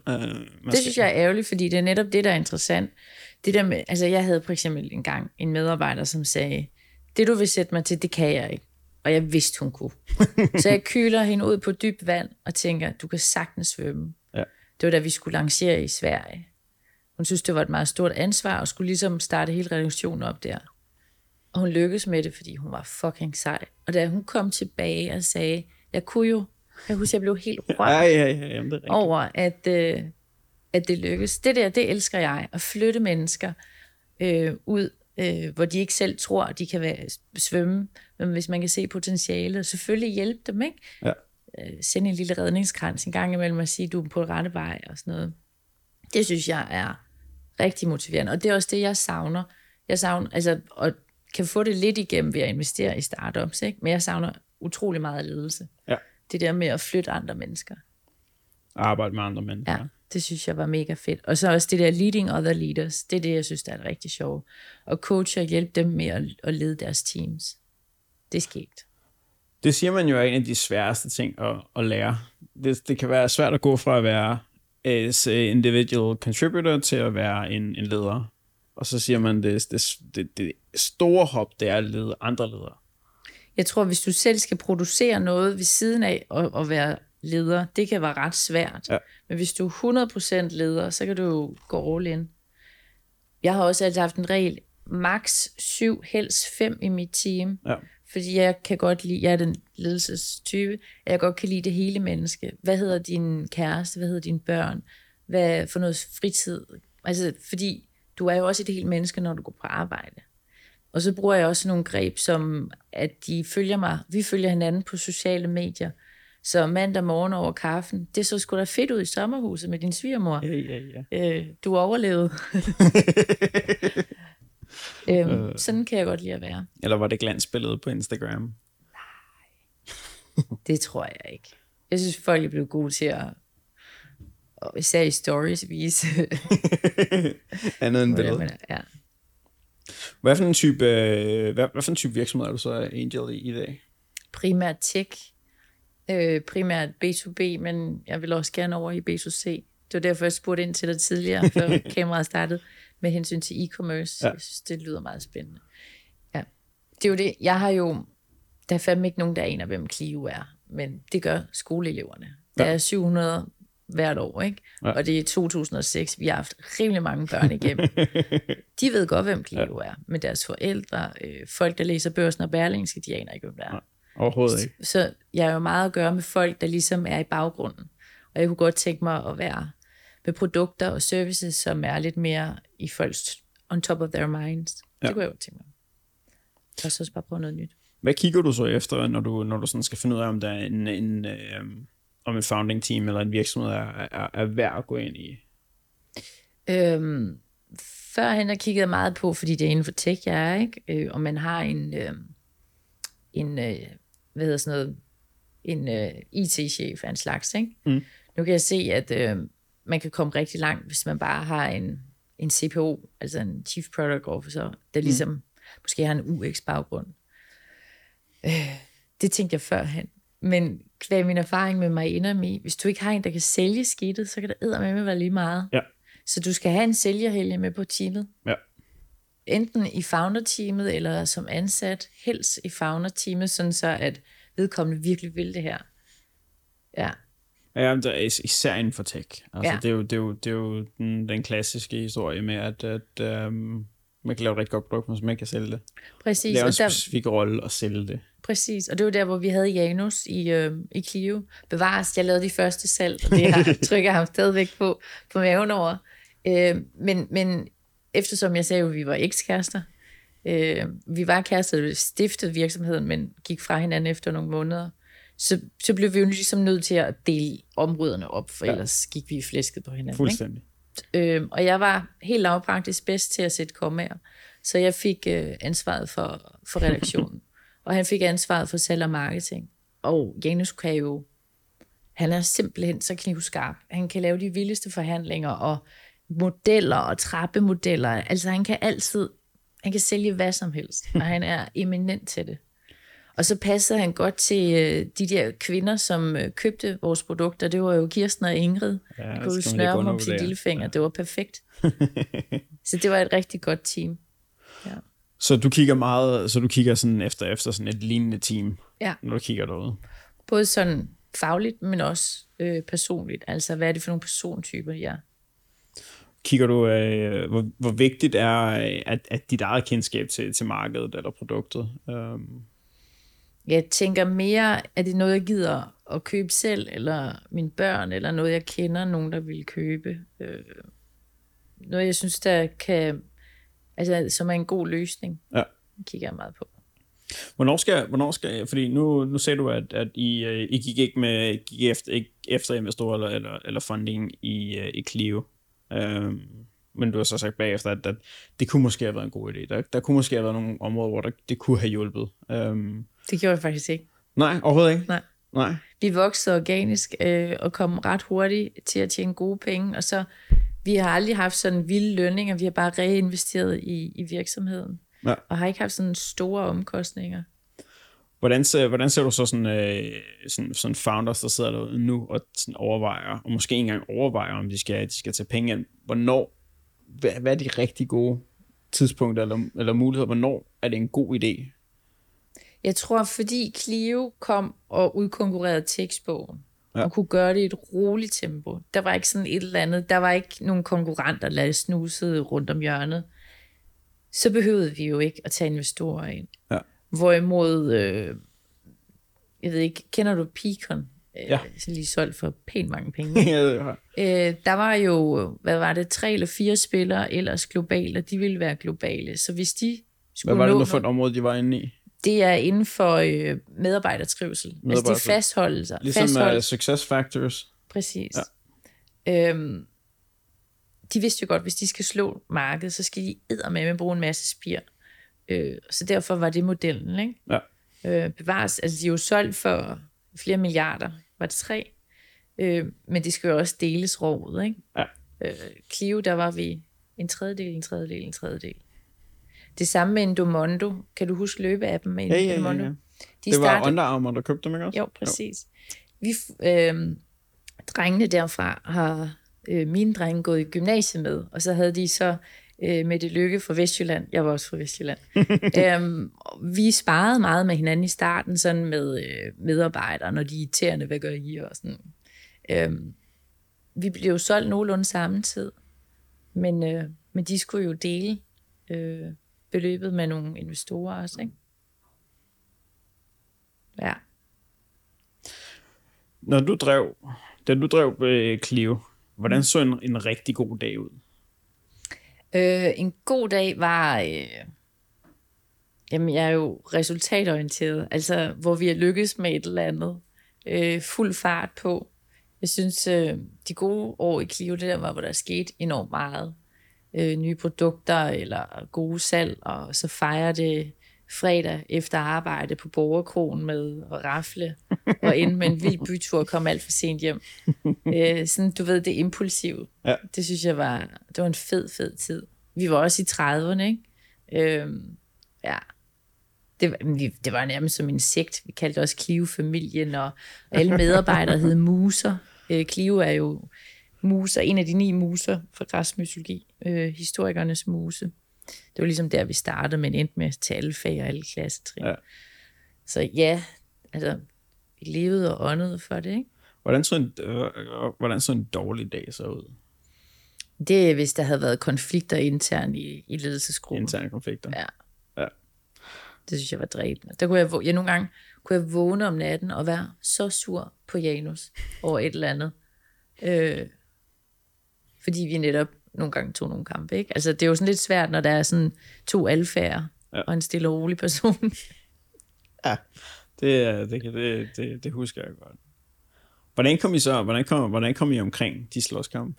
Det synes jeg er ærgerligt, fordi det er netop det, der er interessant. Det der med, altså jeg havde for eksempel engang en medarbejder, som sagde, det du vil sætte mig til, det kan jeg ikke. Og jeg vidste, hun kunne. Så jeg kyler hende ud på dybt vand og tænker, du kan sagtens svømme. Ja. Det var da vi skulle lancere i Sverige. Hun synes, det var et meget stort ansvar, og skulle ligesom starte hele reduktionen op der. Og hun lykkedes med det, fordi hun var fucking sej. Og da hun kom tilbage og sagde, jeg husker, jeg blev helt rørt over, at det lykkedes. Det der, det elsker jeg. At flytte mennesker ud, hvor de ikke selv tror, at de kan svømme, men hvis man kan se potentialet, selvfølgelig hjælpe dem, ikke? Ja. Sende en lille redningskrans en gang imellem og sige, du er på rette vej og sådan noget. Det synes jeg er rigtig motiverende, og det er også det, jeg savner. Jeg savner, altså, og kan få det lidt igennem ved at investere i startups, ikke? Men jeg savner utrolig meget ledelse. Ja. Det der med at flytte andre mennesker. Arbejde med andre mennesker. Ja. Det synes jeg var mega fedt. Og så også det der leading other leaders. Det er det, jeg synes, der er rigtig sjovt. Og coache og hjælpe dem med at lede deres teams. Det er sket. Det siger man jo er en af de sværeste ting at lære. Det kan være svært at gå fra at være as individual contributor til at være en leder. Og så siger man, det store hop, det er at lede andre ledere. Jeg tror, hvis du selv skal producere noget ved siden af og være leder, det kan være ret svært. Ja. Men hvis du er 100% leder, så kan du jo gå all in. Jeg har også altid haft en regel, max 7, helst 5 i mit team. Ja. Fordi jeg kan godt lide, jeg er den ledelsestype, jeg godt kan lide det hele menneske. Hvad hedder din kæreste? Hvad hedder dine børn? Hvad for noget fritid? Altså, fordi du er jo også et helt menneske, når du går på arbejde. Og så bruger jeg også nogle greb, som at de følger mig. Vi følger hinanden på sociale medier. Så mandag morgen over kaffen, det så sgu da fedt ud i sommerhuset med din svigermor. Ja. Du overlevede. Sådan kan jeg godt lide at være. Eller var det glansbillede på Instagram? Nej, det tror jeg ikke. Jeg synes, folk er blevet gode til at, især i stories, vise. Andet end billede. Ja. Hvad for en type virksomhed er du så angel i dag? Primært tech. Primært B2B, men jeg vil også gerne over i B2C. Det var derfor, jeg spurgte ind til dig tidligere, før kameraet startede, med hensyn til e-commerce. Ja. Jeg synes, det lyder meget spændende. Ja. Det er jo det. Jeg har jo... Der er fandme ikke nogen, der aner, hvem Clio er, men det gør skoleeleverne. Der er 700 hvert år, ikke? Ja. Og det er 2006. Vi har haft rimelig mange børn igennem. De ved godt, hvem Clio er, men deres forældre, folk, der læser Børsen og Berlingske, de aner ikke, hvem det er. Ja. Overhovedet ikke. Så jeg har jo meget at gøre med folk, der ligesom er i baggrunden. Og jeg kunne godt tænke mig at være med produkter og services, som er lidt mere i folks on top of their minds. Ja. Det kunne jeg godt tænke mig. Og så bare prøve noget nyt. Hvad kigger du så efter, når du sådan skal finde ud af, om der er en founding team eller en virksomhed er værd at gå ind i? Førhen har kigget meget på, fordi det er inden for tech, jeg er, ikke? Og man har en IT-chef af en slags, ikke? Mm. Nu kan jeg se, at man kan komme rigtig langt, hvis man bare har en CPO, altså en Chief Product Officer, der ligesom måske har en UX-baggrund. Det tænkte jeg førhen. Men kvæg min erfaring med mig ender med, hvis du ikke har en, der kan sælge skidtet, så kan der eddermame være lige meget. Ja. Så du skal have en sælgerhælge med på teamet. Ja. Enten i founder-teamet, eller som ansat, helst i founder-teamet, sådan så, at vedkommende virkelig vil det her. Ja. Ja, men der er især inden for tech. Altså, ja. Det er jo den klassiske historie med, at man kan lave et rigtig godt produkt, men man kan sælge det. Præcis. Lave en specifik rolle og sælge det. Præcis, og det var der, hvor vi havde Janus i Clio. Bevares, jeg lavede de første salg, og det jeg trykker ham stadigvæk på maven over. Men eftersom jeg sagde, at vi var ekskærester. Vi var kærester, vi stiftede virksomheden, men gik fra hinanden efter nogle måneder. Så blev vi jo ligesom nødt til at dele områderne op, for ellers gik vi flæsket på hinanden. Fuldstændig. Ikke? Og jeg var helt lavpraktisk bedst til at sætte kommaer, så jeg fik ansvaret for redaktionen, og han fik ansvaret for salg og marketing. Og Janus kan jo, han er simpelthen så knivskarp, han kan lave de vildeste forhandlinger og modeller og trappemodeller, altså han kan sælge hvad som helst, og han er eminent til det. Og så passede han godt til de der kvinder, som købte vores produkter. Det var jo Kirsten og Ingrid. Ja, jeg kunne jo snøre dem om sin lillefinger. Ja. Det var perfekt. Så det var et rigtig godt team. Ja. Så du kigger meget, så du kigger sådan efter sådan et lignende team, når du kigger derude? Både sådan fagligt, men også personligt. Altså, hvad er det for nogle persontyper, jeg er? Kigger du, hvor vigtigt er at dit eget kendskab til markedet eller produktet? Jeg tænker mere, er det noget, jeg gider at købe selv, eller mine børn, eller noget, jeg kender nogen, der vil købe. Noget, jeg synes, der kan, altså, som er en god løsning. Ja. Det kigger jeg meget på. Hvornår skal fordi nu sagde du, at I gik efter investorer eller funding i Clio. Men du har så sagt bagefter, at det kunne måske have været en god idé. Der kunne måske have været nogle områder, hvor det kunne have hjulpet. Det gjorde jeg faktisk ikke. Nej, overhovedet ikke? Nej. Vi voksede organisk og kom ret hurtigt til at tjene gode penge. Og så, vi har aldrig haft sådan vilde lønninger. Vi har bare reinvesteret i virksomheden. Ja. Og har ikke haft sådan store omkostninger. Hvordan ser du så sådan founders, der sidder derude nu og sådan overvejer, og måske ikke engang overvejer, om de skal tage penge ind? Hvornår? Hvad er de rigtig gode tidspunkter eller muligheder? Hvornår er det en god idé? Jeg tror, fordi Clio kom og udkonkurrerede tekstbogen, og kunne gøre det i et roligt tempo. Der var ikke sådan et eller andet. Der var ikke nogen konkurrenter, der snusede rundt om hjørnet. Så behøvede vi jo ikke at tage investorer ind. Ja. Hvorimod, jeg ved ikke, kender du Picon? Ja. Lige solgt for pænt mange penge. Der var jo, 3 eller 4 spillere ellers globale, og de ville være globale. Så hvis de skulle... Hvad var det nu for et område, de var inde i? Det er inden for medarbejdertrivsel. Altså de fastholdelser. Ligesom success factors. Præcis. Ja. De vidste jo godt, hvis de skal slå markedet, så skal de eddermame bruge en masse spir. Så derfor var det modellen, ikke? Ja. Bevares, altså de er jo solgt for flere milliarder, var det 3. Men det skal jo også deles rovet, ikke? Ja. Clio, der var vi en tredjedel. Det samme med Endomondo. Kan du huske løbeappen med Endomondo? Ja. Det var Under Armour, der købte dem, ikke også? Jo, præcis. Jo. Drengene derfra har mine drenge gået i gymnasiet med, og så havde de så med det lykke fra Vestjylland. Jeg var også fra Vestjylland. Vi sparede meget med hinanden i starten, sådan med medarbejdere, når de er irriterende, hvad gør I? Og sådan. Vi blev jo solgt nogenlunde samtidig, men de skulle jo dele beløbet med nogle investorer også, ikke? Ja. Når du drev, Clio, hvordan så en rigtig god dag ud? En god dag var, jeg er jo resultatorienteret, altså hvor vi har lykkes med et eller andet, fuld fart på. Jeg synes, de gode år i Clio, det der var, hvor der skete enormt meget. Nye produkter eller gode salg, og så fejrer det fredag efter arbejde på borgerkrogen med at rafle, og inde med en vild bytur kom alt for sent hjem. Sådan, du ved, det impulsive. Ja. Det synes jeg var en fed tid. Vi var også i 30'erne, ikke? Ja. Det var nærmest som en sekt. Vi kaldte også Clio-familien, og alle medarbejdere hed muser. Clio er jo muser, en af de 9 muser fra græsmytologi, historikernes muse. Det var ligesom der, vi startede, men endte med til alle fag og alle klassetrin. Ja. Så ja, altså, vi levede og åndede for det, ikke? Hvordan så en dårlig dag så ud? Det er, hvis der havde været konflikter internt i ledelsesgruppen. Interne konflikter? Ja. Det synes jeg var dræbende. Der kunne jeg nogle gange kunne jeg vågne om natten og være så sur på Janus over et eller andet. Fordi vi netop nogle gange tog nogle kampe, ikke? Altså, det er jo sådan lidt svært, når der er sådan 2 alfærder og en stille og rolig person. Ja, det husker jeg godt. Hvordan kom I omkring de slåskamp?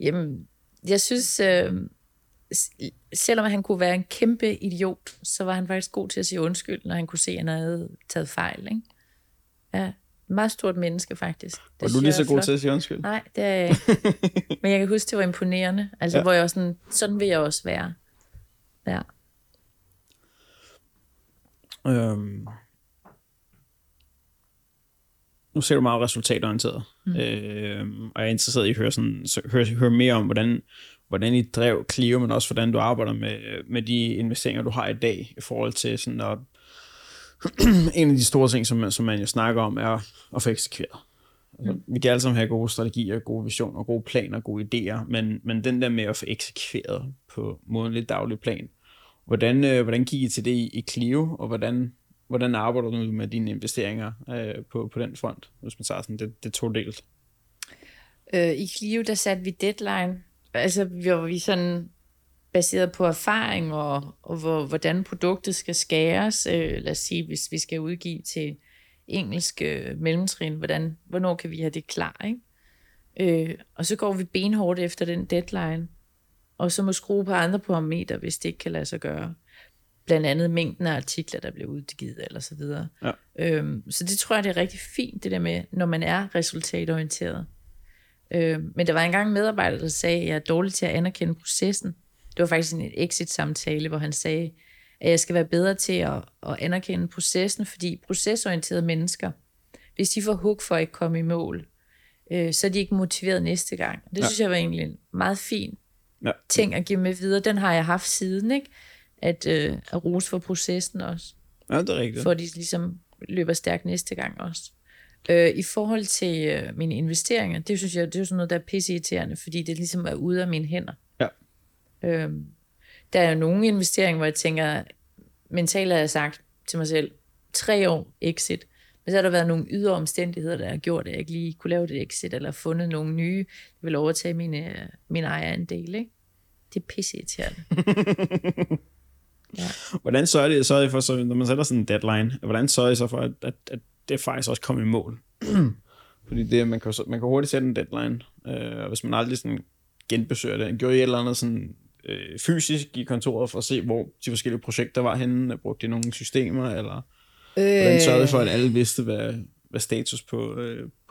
Jamen, jeg synes, selvom han kunne være en kæmpe idiot, så var han faktisk god til at sige undskyld, når han kunne se, at han havde taget fejl, ikke? Ja. Meget stort menneske, faktisk. Var du lige så god til at sige undskyld? Nej, det er jeg ikke. Men jeg kan huske, det var imponerende. Altså, hvor jeg var sådan vil jeg også være. Ja. Nu ser du meget resultatorienteret. Og jeg er interesseret i at høre mere om, hvordan I drev Clio, men også hvordan du arbejder med de investeringer, du har i dag, i forhold til sådan at en af de store ting, som man jo snakker om, er at få eksekveret. Altså, vi kan alle sammen have gode strategier, gode visioner, gode planer, gode idéer, men den der med at få eksekveret på månedligt daglig plan, hvordan gik I til det i Clio, og hvordan arbejder du med dine investeringer på den front, hvis man siger sådan, det er todelt? I Clio, der satte vi deadline. Altså, vi sådan baseret på erfaring og hvordan produktet skal skæres. Lad os sige, hvis vi skal udgive til engelsk mellemtrin, hvornår kan vi have det klar, ikke? Og så går vi benhårdt efter den deadline, og så må skrue på andre parametre, hvis det ikke kan lade sig gøre. Blandt andet mængden af artikler, der bliver udgivet, eller så videre. Ja. Så det tror jeg, det er rigtig fint, det der med, når man er resultatorienteret. Men der var engang en medarbejder, der sagde, at jeg er dårlig til at anerkende processen. Det var faktisk en exit-samtale, hvor han sagde, at jeg skal være bedre til at anerkende processen, fordi procesorienterede mennesker, hvis de får hug for at ikke komme i mål, så er de ikke motiveret næste gang. Det synes jeg var egentlig en meget fin ting at give med videre. Den har jeg haft siden, ikke? At rose for processen også. Ja, det er rigtigt. For at de ligesom løber stærkt næste gang også. I forhold til mine investeringer, det synes jeg, det er jo sådan noget, der er pisseirriterende, fordi det ligesom er ude af mine hænder. Der er jo nogle investeringer, hvor jeg tænker, mentalt har jeg sagt til mig selv, 3 år exit, men så har der været nogle ydre omstændigheder, der har gjort, at jeg ikke lige kunne lave det exit, eller fundet nogle nye, der ville overtage min ejerandel, ikke? Det er pisseirriterende. Hvordan sørger det så for, så, når man sætter sådan en deadline, hvordan sørger det så for, at det faktisk også kommer i mål? Fordi det, man kan hurtigt sætte en deadline, og hvis man aldrig sådan genbesøger det. Gjorde I et eller andet sådan, fysisk i kontoret for at se, hvor de forskellige projekter var henne? Brugte I nogle systemer? Eller hvordan sørgede for, at alle vidste, hvad status på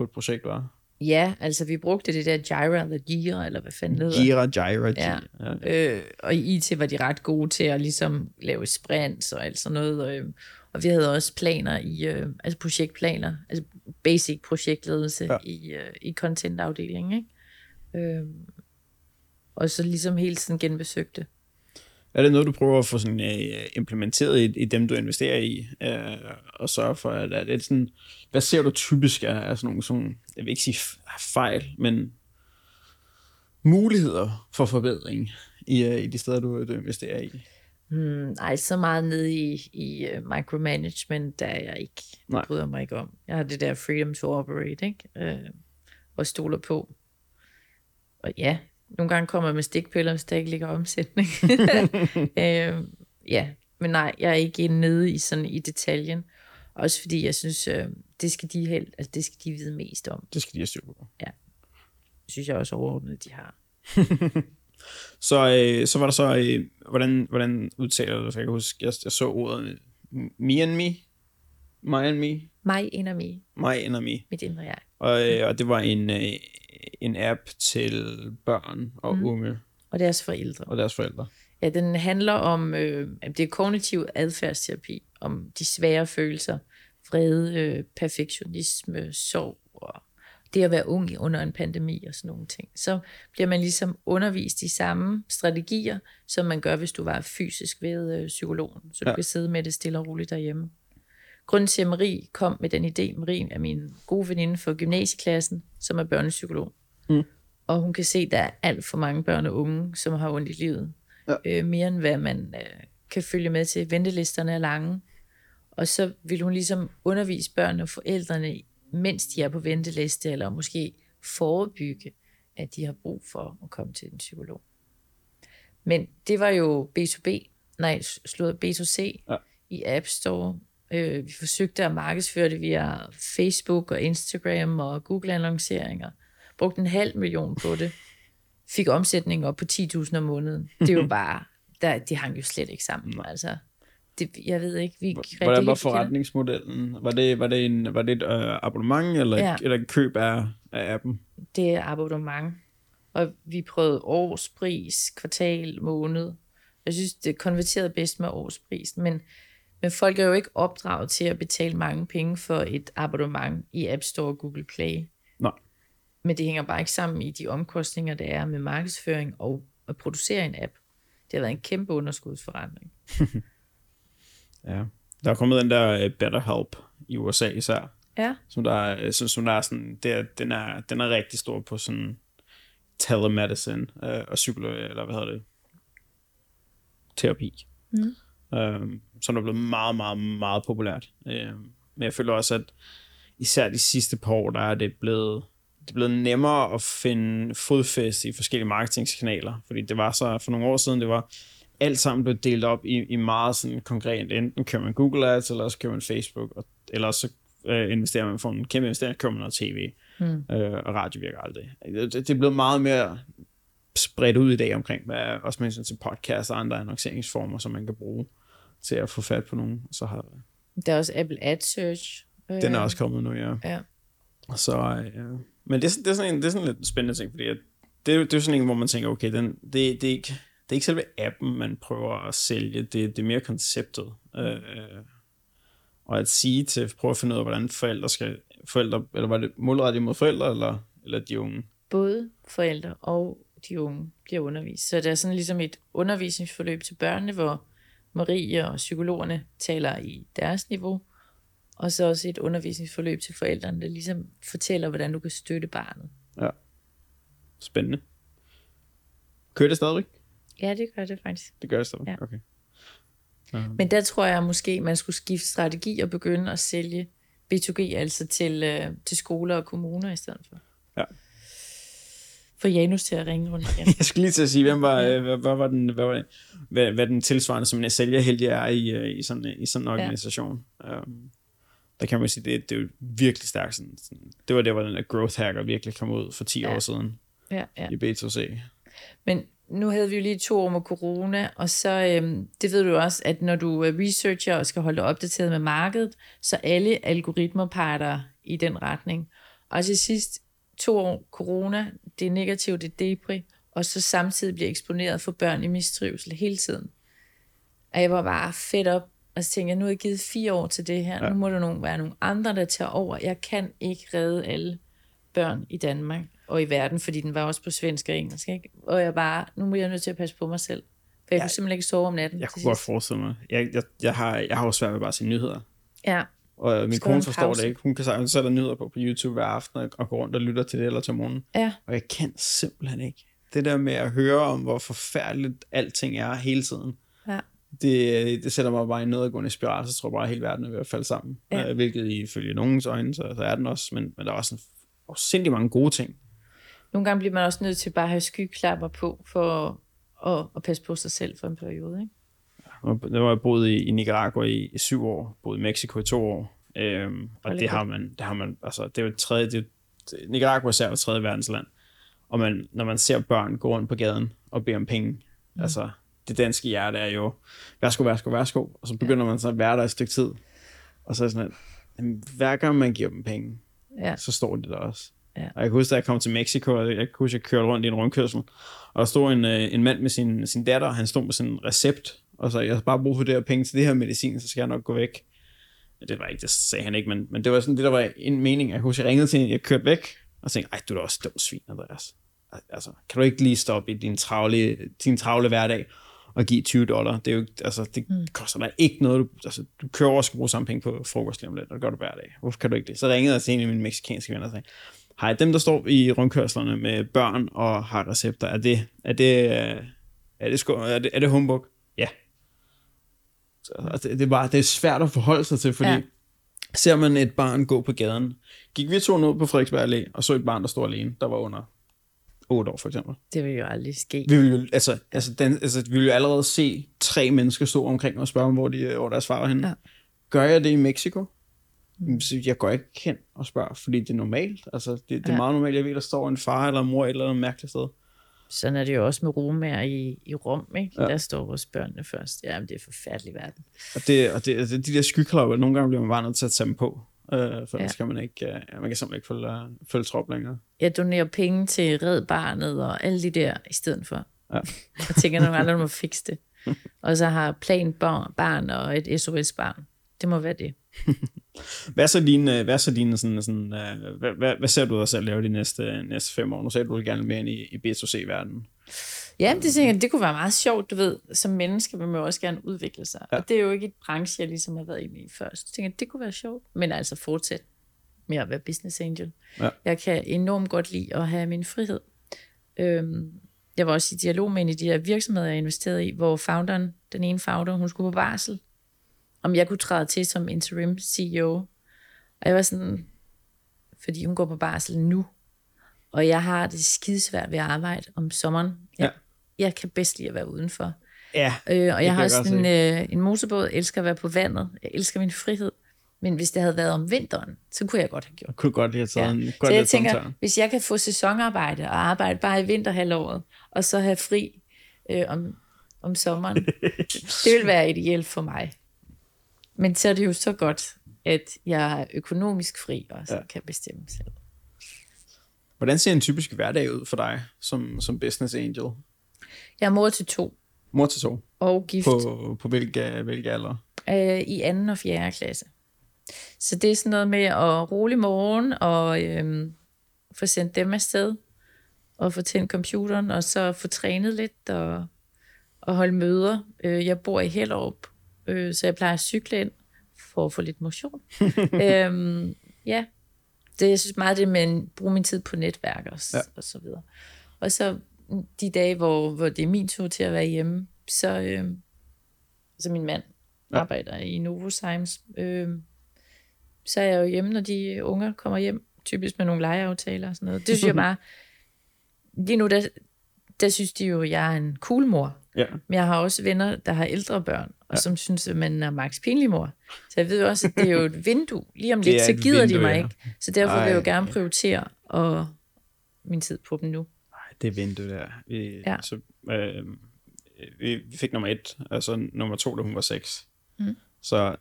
et projekt var? Ja, altså vi brugte det der Jira, eller hvad fanden det hedder. Jira. Ja. Og i IT var de ret gode til at ligesom lave sprints og alt sådan noget. Og vi havde også planer i, altså projektplaner, altså basic projektledelse i contentafdelingen, ikke? Og så ligesom hele tiden genbesøgte. Er det noget, du prøver at få sådan, implementeret i dem, du investerer i, og sørge for, at det er sådan, hvad ser du typisk af sådan nogle, sådan, jeg vil ikke sige fejl, men muligheder for forbedring i de steder, du investerer i? Nej, så meget ned i micromanagement, der jeg ikke bryder mig ikke om. Jeg har det der freedom to operate, ikke? Og stoler på. Og ja, nogle gange kommer jeg med stikpiller, hvis der ikke ligger omsætning. Ja, men nej, jeg er ikke nede i sådan i detaljen. Også fordi jeg synes, det skal de altså det skal de vide mest om. Det skal de have styr på. Ja, synes jeg også overordnet, de har. Så var der så, hvordan udtaler du det? Jeg kan huske, jeg så ordet My and Me. Mit indre jeg. Og det var en app til børn og unge. Og deres forældre. Ja, den handler om, det er kognitiv adfærdsterapi, om de svære følelser, vrede, perfektionisme, sorg og det at være ung under en pandemi og sådan nogle ting. Så bliver man ligesom undervist i samme strategier, som man gør, hvis du var fysisk ved psykologen, så du kan sidde med det stille og roligt derhjemme. Grunden til, at Marie kom med den idé, Marie er min gode veninde for gymnasieklassen, som er børnepsykolog. Og hun kan se, at der er alt for mange børn og unge, som har ondt i livet. Mere end hvad man kan følge med til. Ventelisterne er lange. Og så vil hun ligesom undervise børn og forældrene, mens de er på venteliste, eller måske forebygge, at de har brug for at komme til en psykolog. Men det var jo B2C i App Store. Vi forsøgte at markedsføre det via Facebook og Instagram og Google-annonceringer. Brugte 500.000 på det. Fik omsætning op på 10.000 om måneden. Det er jo bare... det hang jo slet ikke sammen. Altså, jeg ved ikke... Hvordan var forretningsmodellen? Var det et abonnement eller et køb af appen? Det er abonnement. Og vi prøvede årspris, kvartal, måned. Jeg synes, det konverterede bedst med årsprisen, men folk er jo ikke opdraget til at betale mange penge for et abonnement i App Store og Google Play. Nej. Men det hænger bare ikke sammen i de omkostninger, der er med markedsføring og at producere en app. Det har været en kæmpe underskudsforretning. Ja. Der er kommet den der BetterHelp i USA især. Ja. Som der er sådan, den er rigtig stor på sådan telemedicine og psykologi, eller hvad hedder det? Terapi. Mm. Som er blevet meget, meget, meget populært. Men jeg føler også, at især de sidste par år, der er det blevet nemmere at finde fodfæste i forskellige marketingkanaler, fordi det var så for nogle år siden, det var alt sammen blevet delt op i meget sådan konkret, enten kører man Google Ads, eller så kører man Facebook, eller så investerer man for en kæmpe investering, kører man noget tv, og radio virker aldrig. Det er blevet meget mere spredt ud i dag omkring, også med til podcast og andre annonceringsformer, som man kan bruge til at få fat på nogen. Så har der er også Apple Ads Search. Den er også kommet nu, ja. Så, men det er sådan lidt spændende ting, fordi det er sådan en, hvor man tænker, okay, det er ikke selve appen, man prøver at sælge, det er mere konceptet. Og at sige til, prøve at finde ud af, hvordan forældre eller var det målrettet mod forældre, eller de unge? Både forældre og de unge bliver undervist. Så der er sådan ligesom et undervisningsforløb til børnene, hvor Marie og psykologerne taler i deres niveau, og så også et undervisningsforløb til forældrene, der ligesom fortæller, hvordan du kan støtte barnet. Ja. Spændende. Kører det stadigvæk? Ja, det gør det faktisk. Det gør det stadigvæk, ja. Okay. Men der tror jeg måske, man skulle skifte strategi og begynde at sælge B2G, altså til skoler og kommuner i stedet for. Ja. For Janus til at ringe rundt. Ja. Jeg skulle lige til at sige, hvad var den tilsvarende, som en sælgerheldig er i sådan en organisation. Ja. Der kan man sige, det er jo virkelig stærkt. Det var der, hvor den der growth hacker virkelig kom ud for 10 år siden i B2C. Men nu havde vi jo lige 2 år med corona, og så det ved du også, at når du researcher og skal holde dig opdateret med markedet, så alle algoritmer peger dig i den retning. Og til sidst, 2 år corona, det er negativt, det er depri, og så samtidig bliver eksponeret for børn i mistrivsel hele tiden. Og jeg var bare fedt op, og så tænkte jeg, nu har jeg givet 4 år til det her, nu må der være nogle andre, der tager over. Jeg kan ikke redde alle børn i Danmark og i verden, fordi den var også på svensk og engelsk, ikke? Og jeg bare, nu må jeg nødt til at passe på mig selv, for jeg kunne simpelthen ikke sove om natten. Jeg kunne godt forestille mig. Jeg har jo svært ved bare at se nyheder. Ja. Og min kone forstår det ikke. Hun kan sige, så er der nyheder på YouTube hver aften og går rundt og lytter til det eller til morgenen. Ja. Og jeg kan simpelthen ikke. Det der med at høre om, hvor forfærdeligt alting er hele tiden, ja. det sætter mig bare i nedadgående spiral, så tror jeg bare, at hele verden er ved at falde sammen. Ja. Hvilket ifølge nogens øjne, så er den også, men der er også sindssygt mange gode ting. Nogle gange bliver man også nødt til bare at have skyklapper på, for at passe på sig selv for en periode, ikke? Der var jeg boet i Nicaragua i 7 år, boet i Mexico i 2 år, og det har man, altså det er jo et tredje, Nicaragua er jo 3. verdensland, og når man ser børn gå rundt på gaden og bede om penge, altså det danske hjerte er jo, værsgo, og så begynder man så at være der et stykke tid, og så er sådan, at hver gang man giver dem penge, så står det der også. Ja. Og jeg kan huske, da jeg kom til Mexico, og jeg kan huske, at jeg kørte rundt i en rundkørsel, og der stod en mand med sin datter, og han stod med sådan en recept, og så jeg har bare brug for det her penge til det her medicin, så skal jeg nok gå væk. Det var ikke, det sagde han ikke, men det var sådan det, der var en mening. Jeg kan huske, jeg ringede til hende, jeg kørte væk, og tænkte, ej, du er da også dum svin, Andreas. Altså, kan du ikke lige stoppe i din travle hverdag og give $20? Det er jo, altså, det koster dig ikke noget. Du kører over og skal bruge samme penge på frokost lige om lidt, og det gør du hver dag. Hvorfor kan du ikke det? Så ringede jeg til en af mine mexicanske venner og sagde, hej, dem der står i rundkørslerne med børn og har recepter, er det humbug? Ja. Altså, det er svært at forholde sig til, fordi ser man et barn gå på gaden. Gik vi 2 ud på Frederiksberg Allé og så et barn, der stod alene, der var under 8 år for eksempel. Det ville jo aldrig ske. Vi ville jo, vi ville jo allerede se 3 mennesker stå omkring og spørge om, hvor deres far var henne. Ja. Gør jeg det i Mexico? Jeg går ikke hen og spørger, fordi det er normalt. Altså, det er meget normalt, jeg ved, der står en far eller en mor et eller andet mærkeligt sted. Sådan er det jo også med romaer i Rom, ikke? Ja. Der står vores børnene først. Jamen, det er forfærdelig verden. Og de der skyklapper, nogle gange bliver man bare nødt til at tage dem på. For ellers kan man ikke, man kan simpelthen ikke følge trop længere. Jeg donerer penge til Red Barnet og alle de der i stedet for. Ja. Jeg tænker, at nogle andre må fikse det. Og så har Plan Barn og et SOS-barn. Det må være det. Hvad ser du dig selv lave de næste 5 år? Nu ser du gerne mere ind i B2C-verdenen. Ja, det kunne være meget sjovt, du ved. Som menneske vil man jo også gerne udvikle sig. Ja. Og det er jo ikke et branche, jeg ligesom har været inde i først. Jeg tænker, det kunne være sjovt. Men altså fortsæt med at være business angel. Ja. Jeg kan enormt godt lide at have min frihed. Jeg var også i dialog med en af de her virksomheder, jeg investerede i, hvor den ene founder, hun skulle på barsel. Om jeg kunne træde til som interim CEO. Og jeg var sådan, fordi hun går på barsel nu, og jeg har det skidesvært ved at arbejde om sommeren. Jeg kan bedst lide at være udenfor. Ja, og jeg har også en motorbåd, jeg elsker at være på vandet, jeg elsker min frihed. Men hvis det havde været om vinteren, så kunne jeg godt have gjort det. Jeg kunne godt have taget en godt. Så jeg tænker, hvis jeg kan få sæsonarbejde og arbejde bare i vinterhalvåret, og så have fri om sommeren, det ville være ideelt for mig. Men så er det jo så godt, at jeg er økonomisk fri og så kan bestemme selv. Hvordan ser en typisk hverdag ud for dig som business angel? Jeg er mor til 2. Mor til 2? Og gift. På hvilke alder? I 2. og 4. klasse. Så det er sådan noget med at rolig morgen og få sendt dem afsted og få tændt computeren og så få trænet lidt og holde møder. Jeg bor i Hellerup. Så jeg plejer at cykle ind for at få lidt motion. Det, jeg synes meget det med at bruge min tid på netværk og så videre. Og så de dage, hvor det er min tur til at være hjemme, så min mand arbejder i Novozymes. Så er jeg jo hjemme, når de unger kommer hjem, typisk med nogle legeaftaler og sådan noget. Det synes jeg bare, lige nu der synes de jo, at jeg er en cool mor. Ja. Men jeg har også venner, der har ældre børn, og som synes, at man er Max pinlig mor. Så jeg ved også, at det er jo et vindue. Lige om lidt, så gider vindue, de mig ikke. Så derfor vil jeg jo gerne prioritere min tid på dem nu. Nej, det vindue der. Vi fik nummer 1, og så nummer 2, da hun var 6. Mm. Så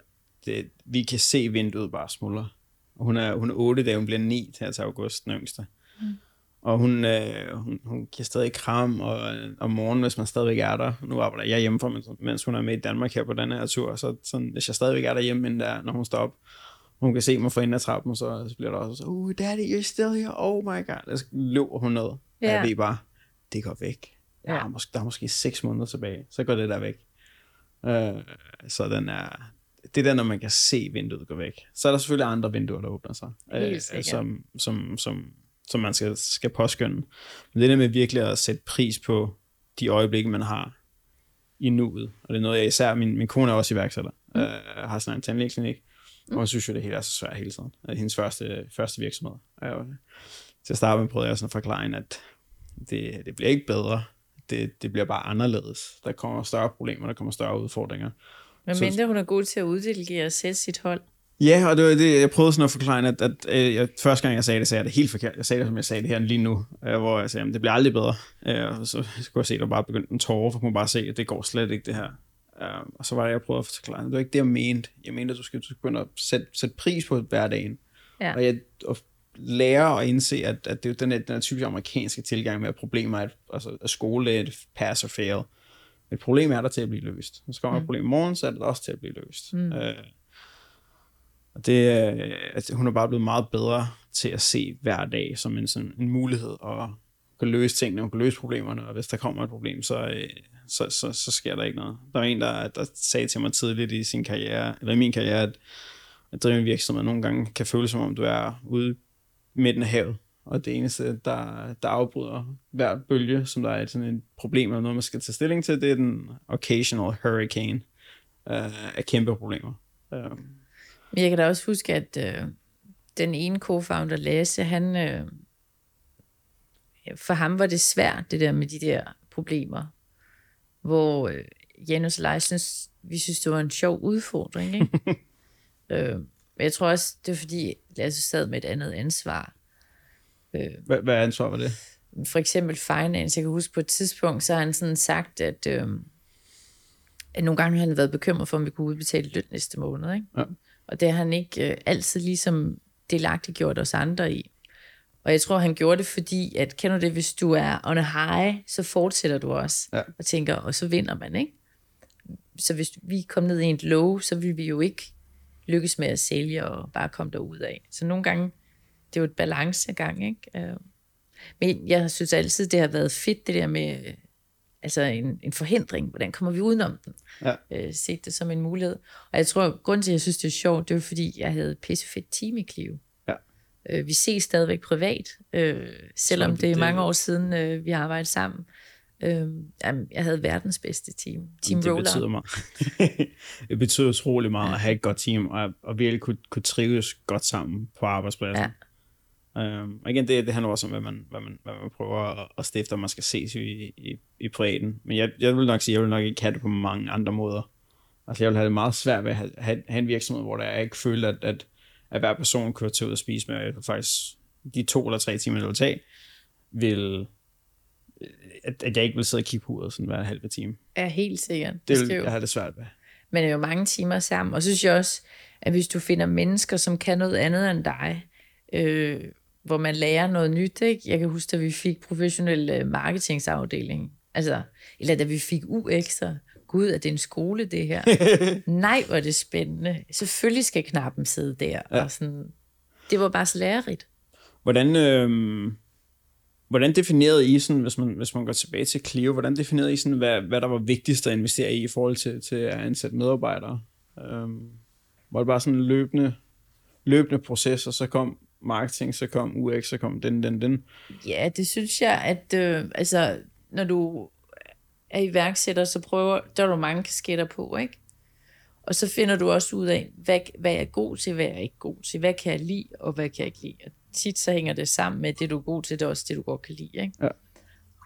vi kan se vinduet bare smuldre. Hun er 8, da hun bliver 9 her til august, den yngste. Og hun giver stadig kram, og om morgenen, hvis man stadigvæk er der. Nu arbejder jeg hjemmefra, mens hun er med i Danmark her på den her tur. Så sådan, hvis jeg stadigvæk er derhjemme, inden der, når hun står op, hun kan se mig fra enden af trappen, og så bliver der også så, daddy, you're still here, oh my god. Der løber hun ned, og jeg ved bare, det går væk. Der er måske 6 måneder tilbage, så går det der væk. Så den er, det er der, når man kan se vinduet gå væk. Så er der selvfølgelig andre vinduer, der åbner sig, som man skal påskynde. Men det der med virkelig at sætte pris på de øjeblikke, man har i nuet. Og det er noget, jeg især, min kone er også iværksætter, har sådan en tandlægeklinik, og jeg synes jo, det hele er så svært hele tiden. Hendes første virksomhed. Til at starte med prøvede jeg sådan at forklare hende, at det bliver ikke bedre. Det bliver bare anderledes. Der kommer større problemer, der kommer større udfordringer. Men mindre hun er god til at uddelegere og sætte sit hold. Ja, og det var det, jeg prøvede sådan at forklare, at første gang jeg sagde det, sagde jeg det helt forkert. Jeg sagde det, som jeg sagde det her lige nu, hvor jeg sagde, at det bliver aldrig bedre. Og så kunne jeg se, at der bare begyndte en tårer, for jeg kunne bare se, at det går slet ikke det her. Og så var det, jeg prøvede at forklare, at det var ikke det, jeg mente. Jeg mente, at du skal begynde at sætte pris på hverdagen. Ja. Og lære at indse, at det er den her typisk amerikanske tilgang med, at problemer er at skole er et pass or fail. Et problem er der til at blive løst. Hvis der kommer et problem i morgen, så er det også til at blive løst. Og det, at hun er bare blevet meget bedre til at se hver dag som en mulighed, og kan løse tingene, og kan løse problemerne, og hvis der kommer et problem, så sker der ikke noget. Der var en, der sagde til mig tidligt i sin karriere, eller i min karriere, at drive en virksomhed nogle gange kan føles, som om du er ude midten af havet, og det eneste, der afbryder hver bølge, som der er sådan et problem, eller noget, man skal tage stilling til, det er den occasional hurricane af kæmpe problemer. Jeg kan da også huske, at den ene co-founder, Lasse, han, for ham var det svært, det der med de der problemer, hvor Janus og jeg synes, vi synes, det var en sjov udfordring, ikke? Men jeg tror også, det var fordi, Lasse sad med et andet ansvar. Hvad ansvar var det? For eksempel finance. Jeg kan huske på et tidspunkt, så har han sådan sagt, at nogle gange havde han været bekymret for, om vi kunne udbetale løn næste måned, ikke? Ja. Og det har han ikke altid ligesom delagtigt gjort os andre i. Og jeg tror, han gjorde det, fordi, at kender du det, hvis du er on a high, så fortsætter du også og tænker, og så vinder man, ikke? Så hvis vi kom ned i et low, så ville vi jo ikke lykkes med at sælge og bare komme derudad. Så nogle gange, det er jo et balancegang, ikke? Men jeg synes altid, det har været fedt, det der med altså en forhindring. Hvordan kommer vi udenom den? Ja. Se det som en mulighed. Og jeg tror, grund til, at jeg synes, det er sjovt, det var, fordi jeg havde et pissefedt team i Clio. Ja. Vi ses stadigvæk privat, selvom det er mange år siden, vi har arbejdet sammen. Jeg havde verdens bedste team. Team roller. Betyder meget. Det betyder utrolig meget at have et godt team, og virkelig kunne trives godt sammen på arbejdspladsen. Ja. Og igen, det handler også om, hvad man prøver at stifte, og man skal ses i privaten. Men jeg vil nok sige, at jeg vil nok ikke have det på mange andre måder. Altså, jeg vil have det meget svært ved at have en virksomhed, hvor der ikke føler, at hver person kører til ud og spise med, og faktisk de 2 eller 3 timer, det vil tage, at jeg ikke vil sidde og kigge på uret sådan hver halve time. Ja, helt sikkert. Jeg har det svært med. Men det er jo mange timer sammen. Og så synes jeg også, at hvis du finder mennesker, som kan noget andet end dig, hvor man lærer noget nyt, ikke? Jeg kan huske, at vi fik professionel marketingsafdeling. Altså, eller da vi fik UX'er. Gud, er det en skole, det her? Nej, hvor er det spændende. Selvfølgelig skal knappen sidde der. Ja. Og sådan. Det var bare så lærerigt. Hvordan definerede I, sådan, hvis man går tilbage til Clio, hvordan definerede I, sådan, hvad der var vigtigst at investere i forhold til at ansætte medarbejdere? Var det bare sådan en løbende proces, og så kom marketing, så kom UX, så kom den? Ja, det synes jeg, at altså, når du er iværksætter, så prøver, der er du mange kasketter på, ikke? Og så finder du også ud af, hvad jeg er god til, hvad jeg er ikke god til, hvad kan jeg lide, og hvad kan jeg ikke lide. Og tit så hænger det sammen med, det du er god til, det er også det, du godt kan lide, ikke? Ja.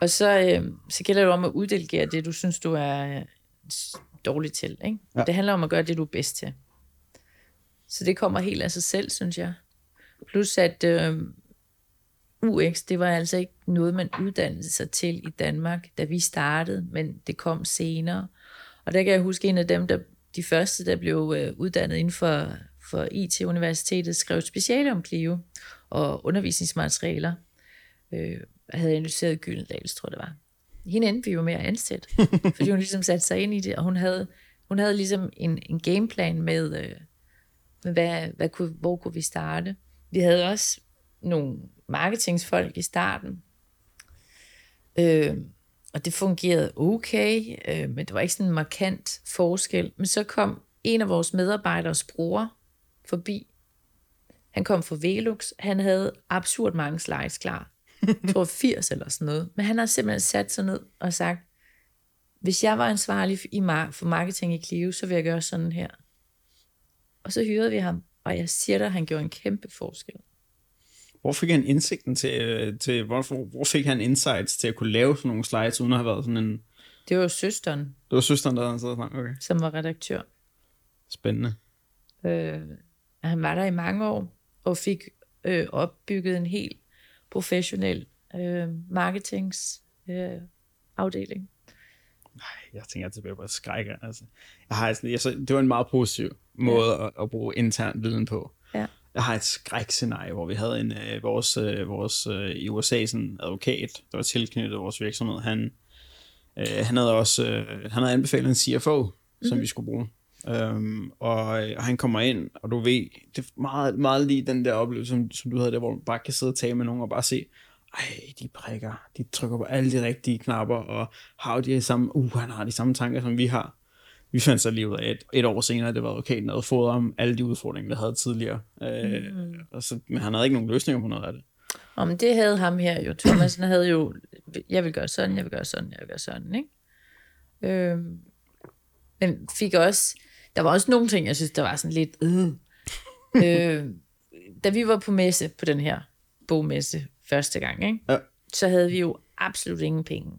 Og så gælder det om at uddelegere det, du synes, du er dårlig til, ikke? Ja. Det handler om at gøre det, du er bedst til. Så det kommer helt af sig selv, synes jeg. Plus at UX, det var altså ikke noget, man uddannede sig til i Danmark, da vi startede, men det kom senere. Og der kan jeg huske, en af dem, de første, der blev uddannet inden for IT-universitetet, skrev speciale om Clio og undervisningsmaterialer. havde analyseret Gyldendal, tror det var. Hende endte vi jo med at ansætte, fordi hun ligesom satte sig ind i det, og hun havde ligesom en gameplan med, hvor kunne vi starte. Vi havde også nogle marketingsfolk i starten, og det fungerede okay, men det var ikke sådan en markant forskel. Men så kom en af vores medarbejderes bror forbi. Han kom fra Velux. Han havde absurd mange slides klar. Jeg tror 80 eller sådan noget. Men han har simpelthen sat sig ned og sagt, hvis jeg var ansvarlig for marketing i Clio, så ville jeg gøre sådan her. Og så hyrede vi ham, og jeg siger dig, at han gjorde en kæmpe forskel. Hvor fik han indsigten til hvor fik han insights til at kunne lave sådan nogle slides, uden at have været sådan en... Det var jo søsteren. Det var søsteren, der havde sådan, okay. Som var redaktør. Spændende. Han var der i mange år, og fik opbygget en helt professionel marketingsafdeling. Jeg tænker tilbage på at skrække. Altså. Det var en meget positiv måde at bruge intern viden på. Ja. Jeg har et skrækscenarie, hvor vi havde vores i USA sådan advokat, der var tilknyttet vores virksomhed. Han havde også han havde anbefalet en CFO, som vi skulle bruge. Og han kommer ind, og du ved, det er meget, meget lige den der oplevelse, som du havde der, hvor man bare kan sidde og tale med nogen og bare se, de prikker, de trykker på alle de rigtige knapper, og har de samme, han har de samme tanker, som vi har. Vi fandt så lige ud af, at et år senere, det var okay, han havde fået om alle de udfordringer, der havde tidligere. Men han havde ikke nogen løsninger på noget af det. Om det havde ham her jo, Thomas, han havde jo, jeg vil gøre sådan, ikke? Men fik også, der var også nogle ting, jeg synes, der var sådan lidt, da vi var på messe, på den her bogmesse første gang, ikke? Ja. Så havde vi jo absolut ingen penge.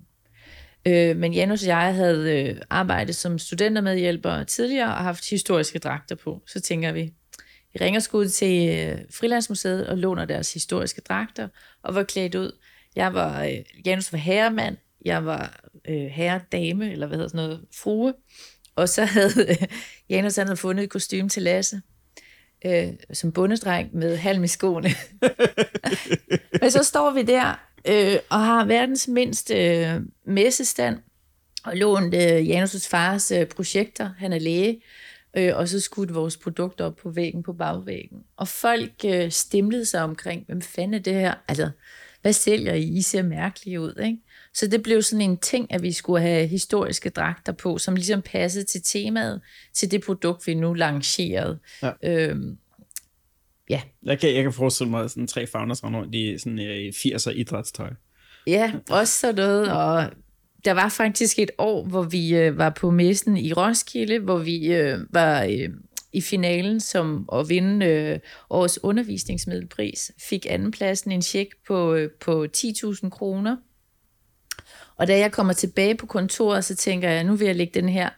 Men Janus og jeg havde arbejdet som studentermedhjælpere tidligere og haft historiske dragter på. Så tænker vi, vi ringer skud til Frilandsmuseet og låner deres historiske dragter og var klædt ud. Janus var herremand, jeg var herredame, eller hvad hedder sådan noget, frue. Og så havde Janus havde fundet et kostume til Lasse, som bondedreng med halm i skoene. Men så står vi der og har verdens mindste messestand, og lånt Janus' fars projekter, han er læge, og så skudt vores produkter op på væggen, på bagvæggen. Og folk stemlede sig omkring, hvem fanden er det her? Altså, hvad sælger I? I ser mærkelige ud, ikke? Så det blev sådan en ting, at vi skulle have historiske dragter på, som ligesom passede til temaet, til det produkt, vi nu lancerede. Ja. Ja. Jeg kan forestille mig sådan 3 founders rundt i sådan 80'er idrætstøj. Ja, også sådan noget. Og der var faktisk et år, hvor vi var på messen i Roskilde, hvor vi var i finalen som at vinde årets undervisningsmiddelpris. Fik andenpladsen en check på 10.000 kroner. Og da jeg kommer tilbage på kontoret, så tænker jeg, nu vil jeg lægge den her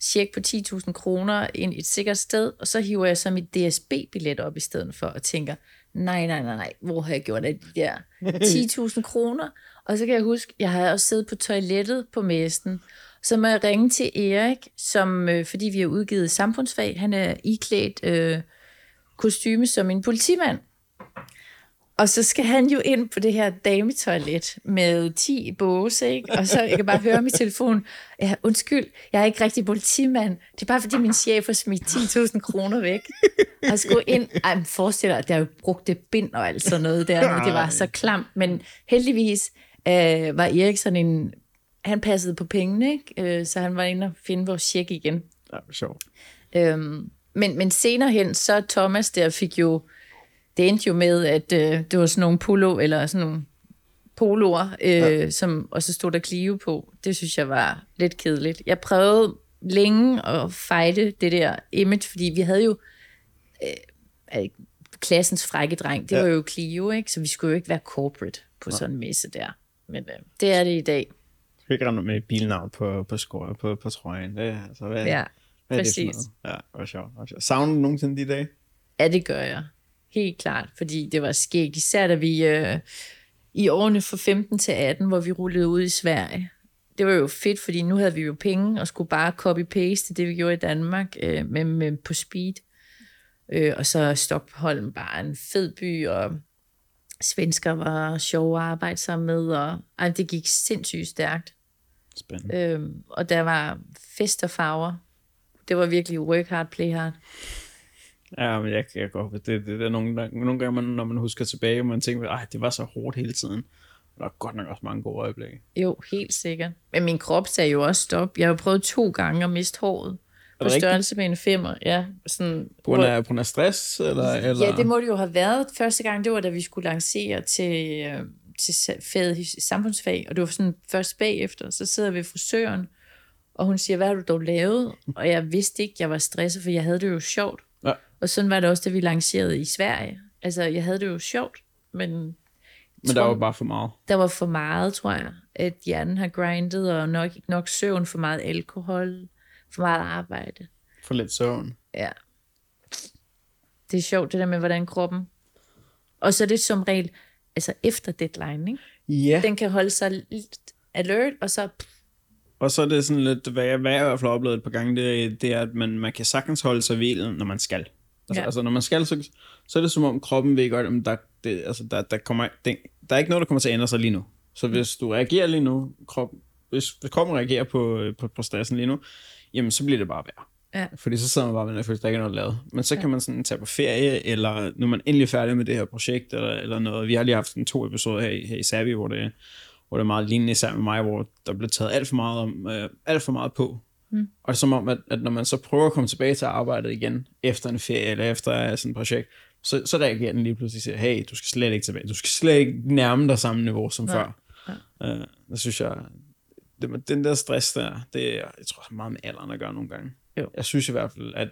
check på 10.000 kroner ind et sikkert sted, og så hiver jeg så mit DSB-billet op i stedet for, og tænker, nej, hvor har jeg gjort af de der 10.000 kroner? Og så kan jeg huske, jeg havde også siddet på toilettet på messen, så må jeg ringe til Erik, som, fordi vi har udgivet samfundsfag, han er iklædt kostyme som en politimand. Og så skal han jo ind på det her dametoilet med 10 båse, ikke? Og så jeg kan bare høre min telefon. Ja, undskyld, jeg er ikke rigtig politimand. Det er bare fordi min chef har smidt 10.000 kroner væk. Og skulle ind. Ej, men forestil dig, at jeg jo brugte bind og alt sådan noget der. Det var så klamt. Men heldigvis var Erik sådan en... Han passede på pengene, ikke? Så han var inde og finde vores check igen. Ja, sjovt. Men senere hen, så Thomas der fik jo... Det endte jo med, at det var sådan nogle poloer, som, og så stod der Clio på. Det synes jeg var lidt kedeligt. Jeg prøvede længe at fejde det der image, fordi vi havde jo klassens frække dreng. Det var jo Clio, ikke? Så vi skulle jo ikke være corporate på sådan en messe der. Men det er det i dag. Du kan ikke rende med bilnavn på skor, på trøjen. Det er, altså, hvad er det for noget? Ja, det var sjovt. Savner du nogensinde de dage? Ja, det gør jeg. Helt klart, fordi det var skægt, især da vi i årene fra 15 til 18, hvor vi rullede ud i Sverige. Det var jo fedt, fordi nu havde vi jo penge og skulle bare copy-paste det, vi gjorde i Danmark, men på speed. Og så Stockholm, bare en fed by, og svensker var sjove at arbejde sammen med, og det gik sindssygt stærkt. Spændende. Og der var fest og farver. Det var virkelig work hard, play hard. Ja, men jeg kan godt. Det er nogle gange, når man husker tilbage, og man tænker, at det var så hårdt hele tiden. Og der er godt nok også mange gode øjeblikke. Jo, helt sikkert. Men min krop sagde jo også stop. Jeg har jo prøvet 2 gange at miste håret. På størrelse med en 5'er, ja. Sådan, på grund af stress? Eller? Ja, det må det jo have været. Første gang, det var, da vi skulle lancere til faget i samfundsfag, og det var sådan først bagefter. Så sidder vi ved frisøren, og hun siger, hvad har du dog lavet? Og jeg vidste ikke, jeg var stresset, for jeg havde det jo sjovt. Ja. Og sådan var det også, da vi lancerede i Sverige. Altså, jeg havde det jo sjovt, men der var bare for meget. Der var for meget, tror jeg. At hjernen har grindet, og nok søvn, for meget alkohol, for meget arbejde. For lidt søvn. Ja. Det er sjovt, det der med, hvordan kroppen... Og så er det som regel, altså efter deadline, ikke? Ja. Den kan holde sig lidt alert, og så... Og så er det sådan lidt, hvad jeg i hvert fald har oplevet et par gange, det er, at man kan sagtens holde sig hvilet, når man skal. Altså, ja. Altså når man skal, så er det som om kroppen ved godt, at der er ikke noget, der kommer til at ændre sig lige nu. Så hvis du reagerer lige nu, hvis kroppen reagerer på stressen lige nu, jamen så bliver det bare værre. Ja. Fordi så sidder man bare med den følelse, der ikke er noget lavet. Men så kan man sådan tage på ferie, eller nu er man endelig færdig med det her projekt, eller noget. Vi har lige haft 2 episoder her i Sabi, hvor det er meget lignende, især med mig, hvor der blev taget alt for meget på. Mm. Og som om, at når man så prøver at komme tilbage til arbejdet igen, efter en ferie eller efter sådan et projekt, så reagerer den lige pludselig og siger, hey, du skal slet ikke tilbage, du skal slet ikke nærme dig samme niveau som før. Ja. Det synes jeg, den der stress der, det er, jeg tror, meget med alderen at gøre nogle gange. Jo. Jeg synes i hvert fald, at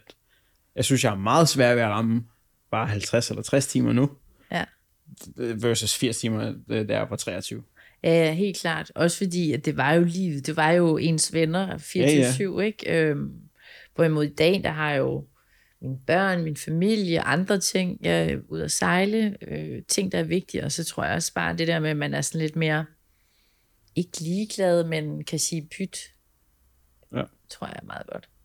jeg er meget svær ved at ramme bare 50 eller 60 timer nu, ja. Versus 80 timer, der er på 23. Ja, helt klart. Også fordi, at det var jo livet. Det var jo ens venner, 4-7, ikke? Hvorimod i dag, der har jeg jo mine børn, min familie, andre ting. Jeg er ude at sejle. Ting, der er vigtige. Og så tror jeg også bare det der med, at man er sådan lidt mere... Ikke ligeglad, men kan sige pyt. Ja. Tror jeg er meget godt.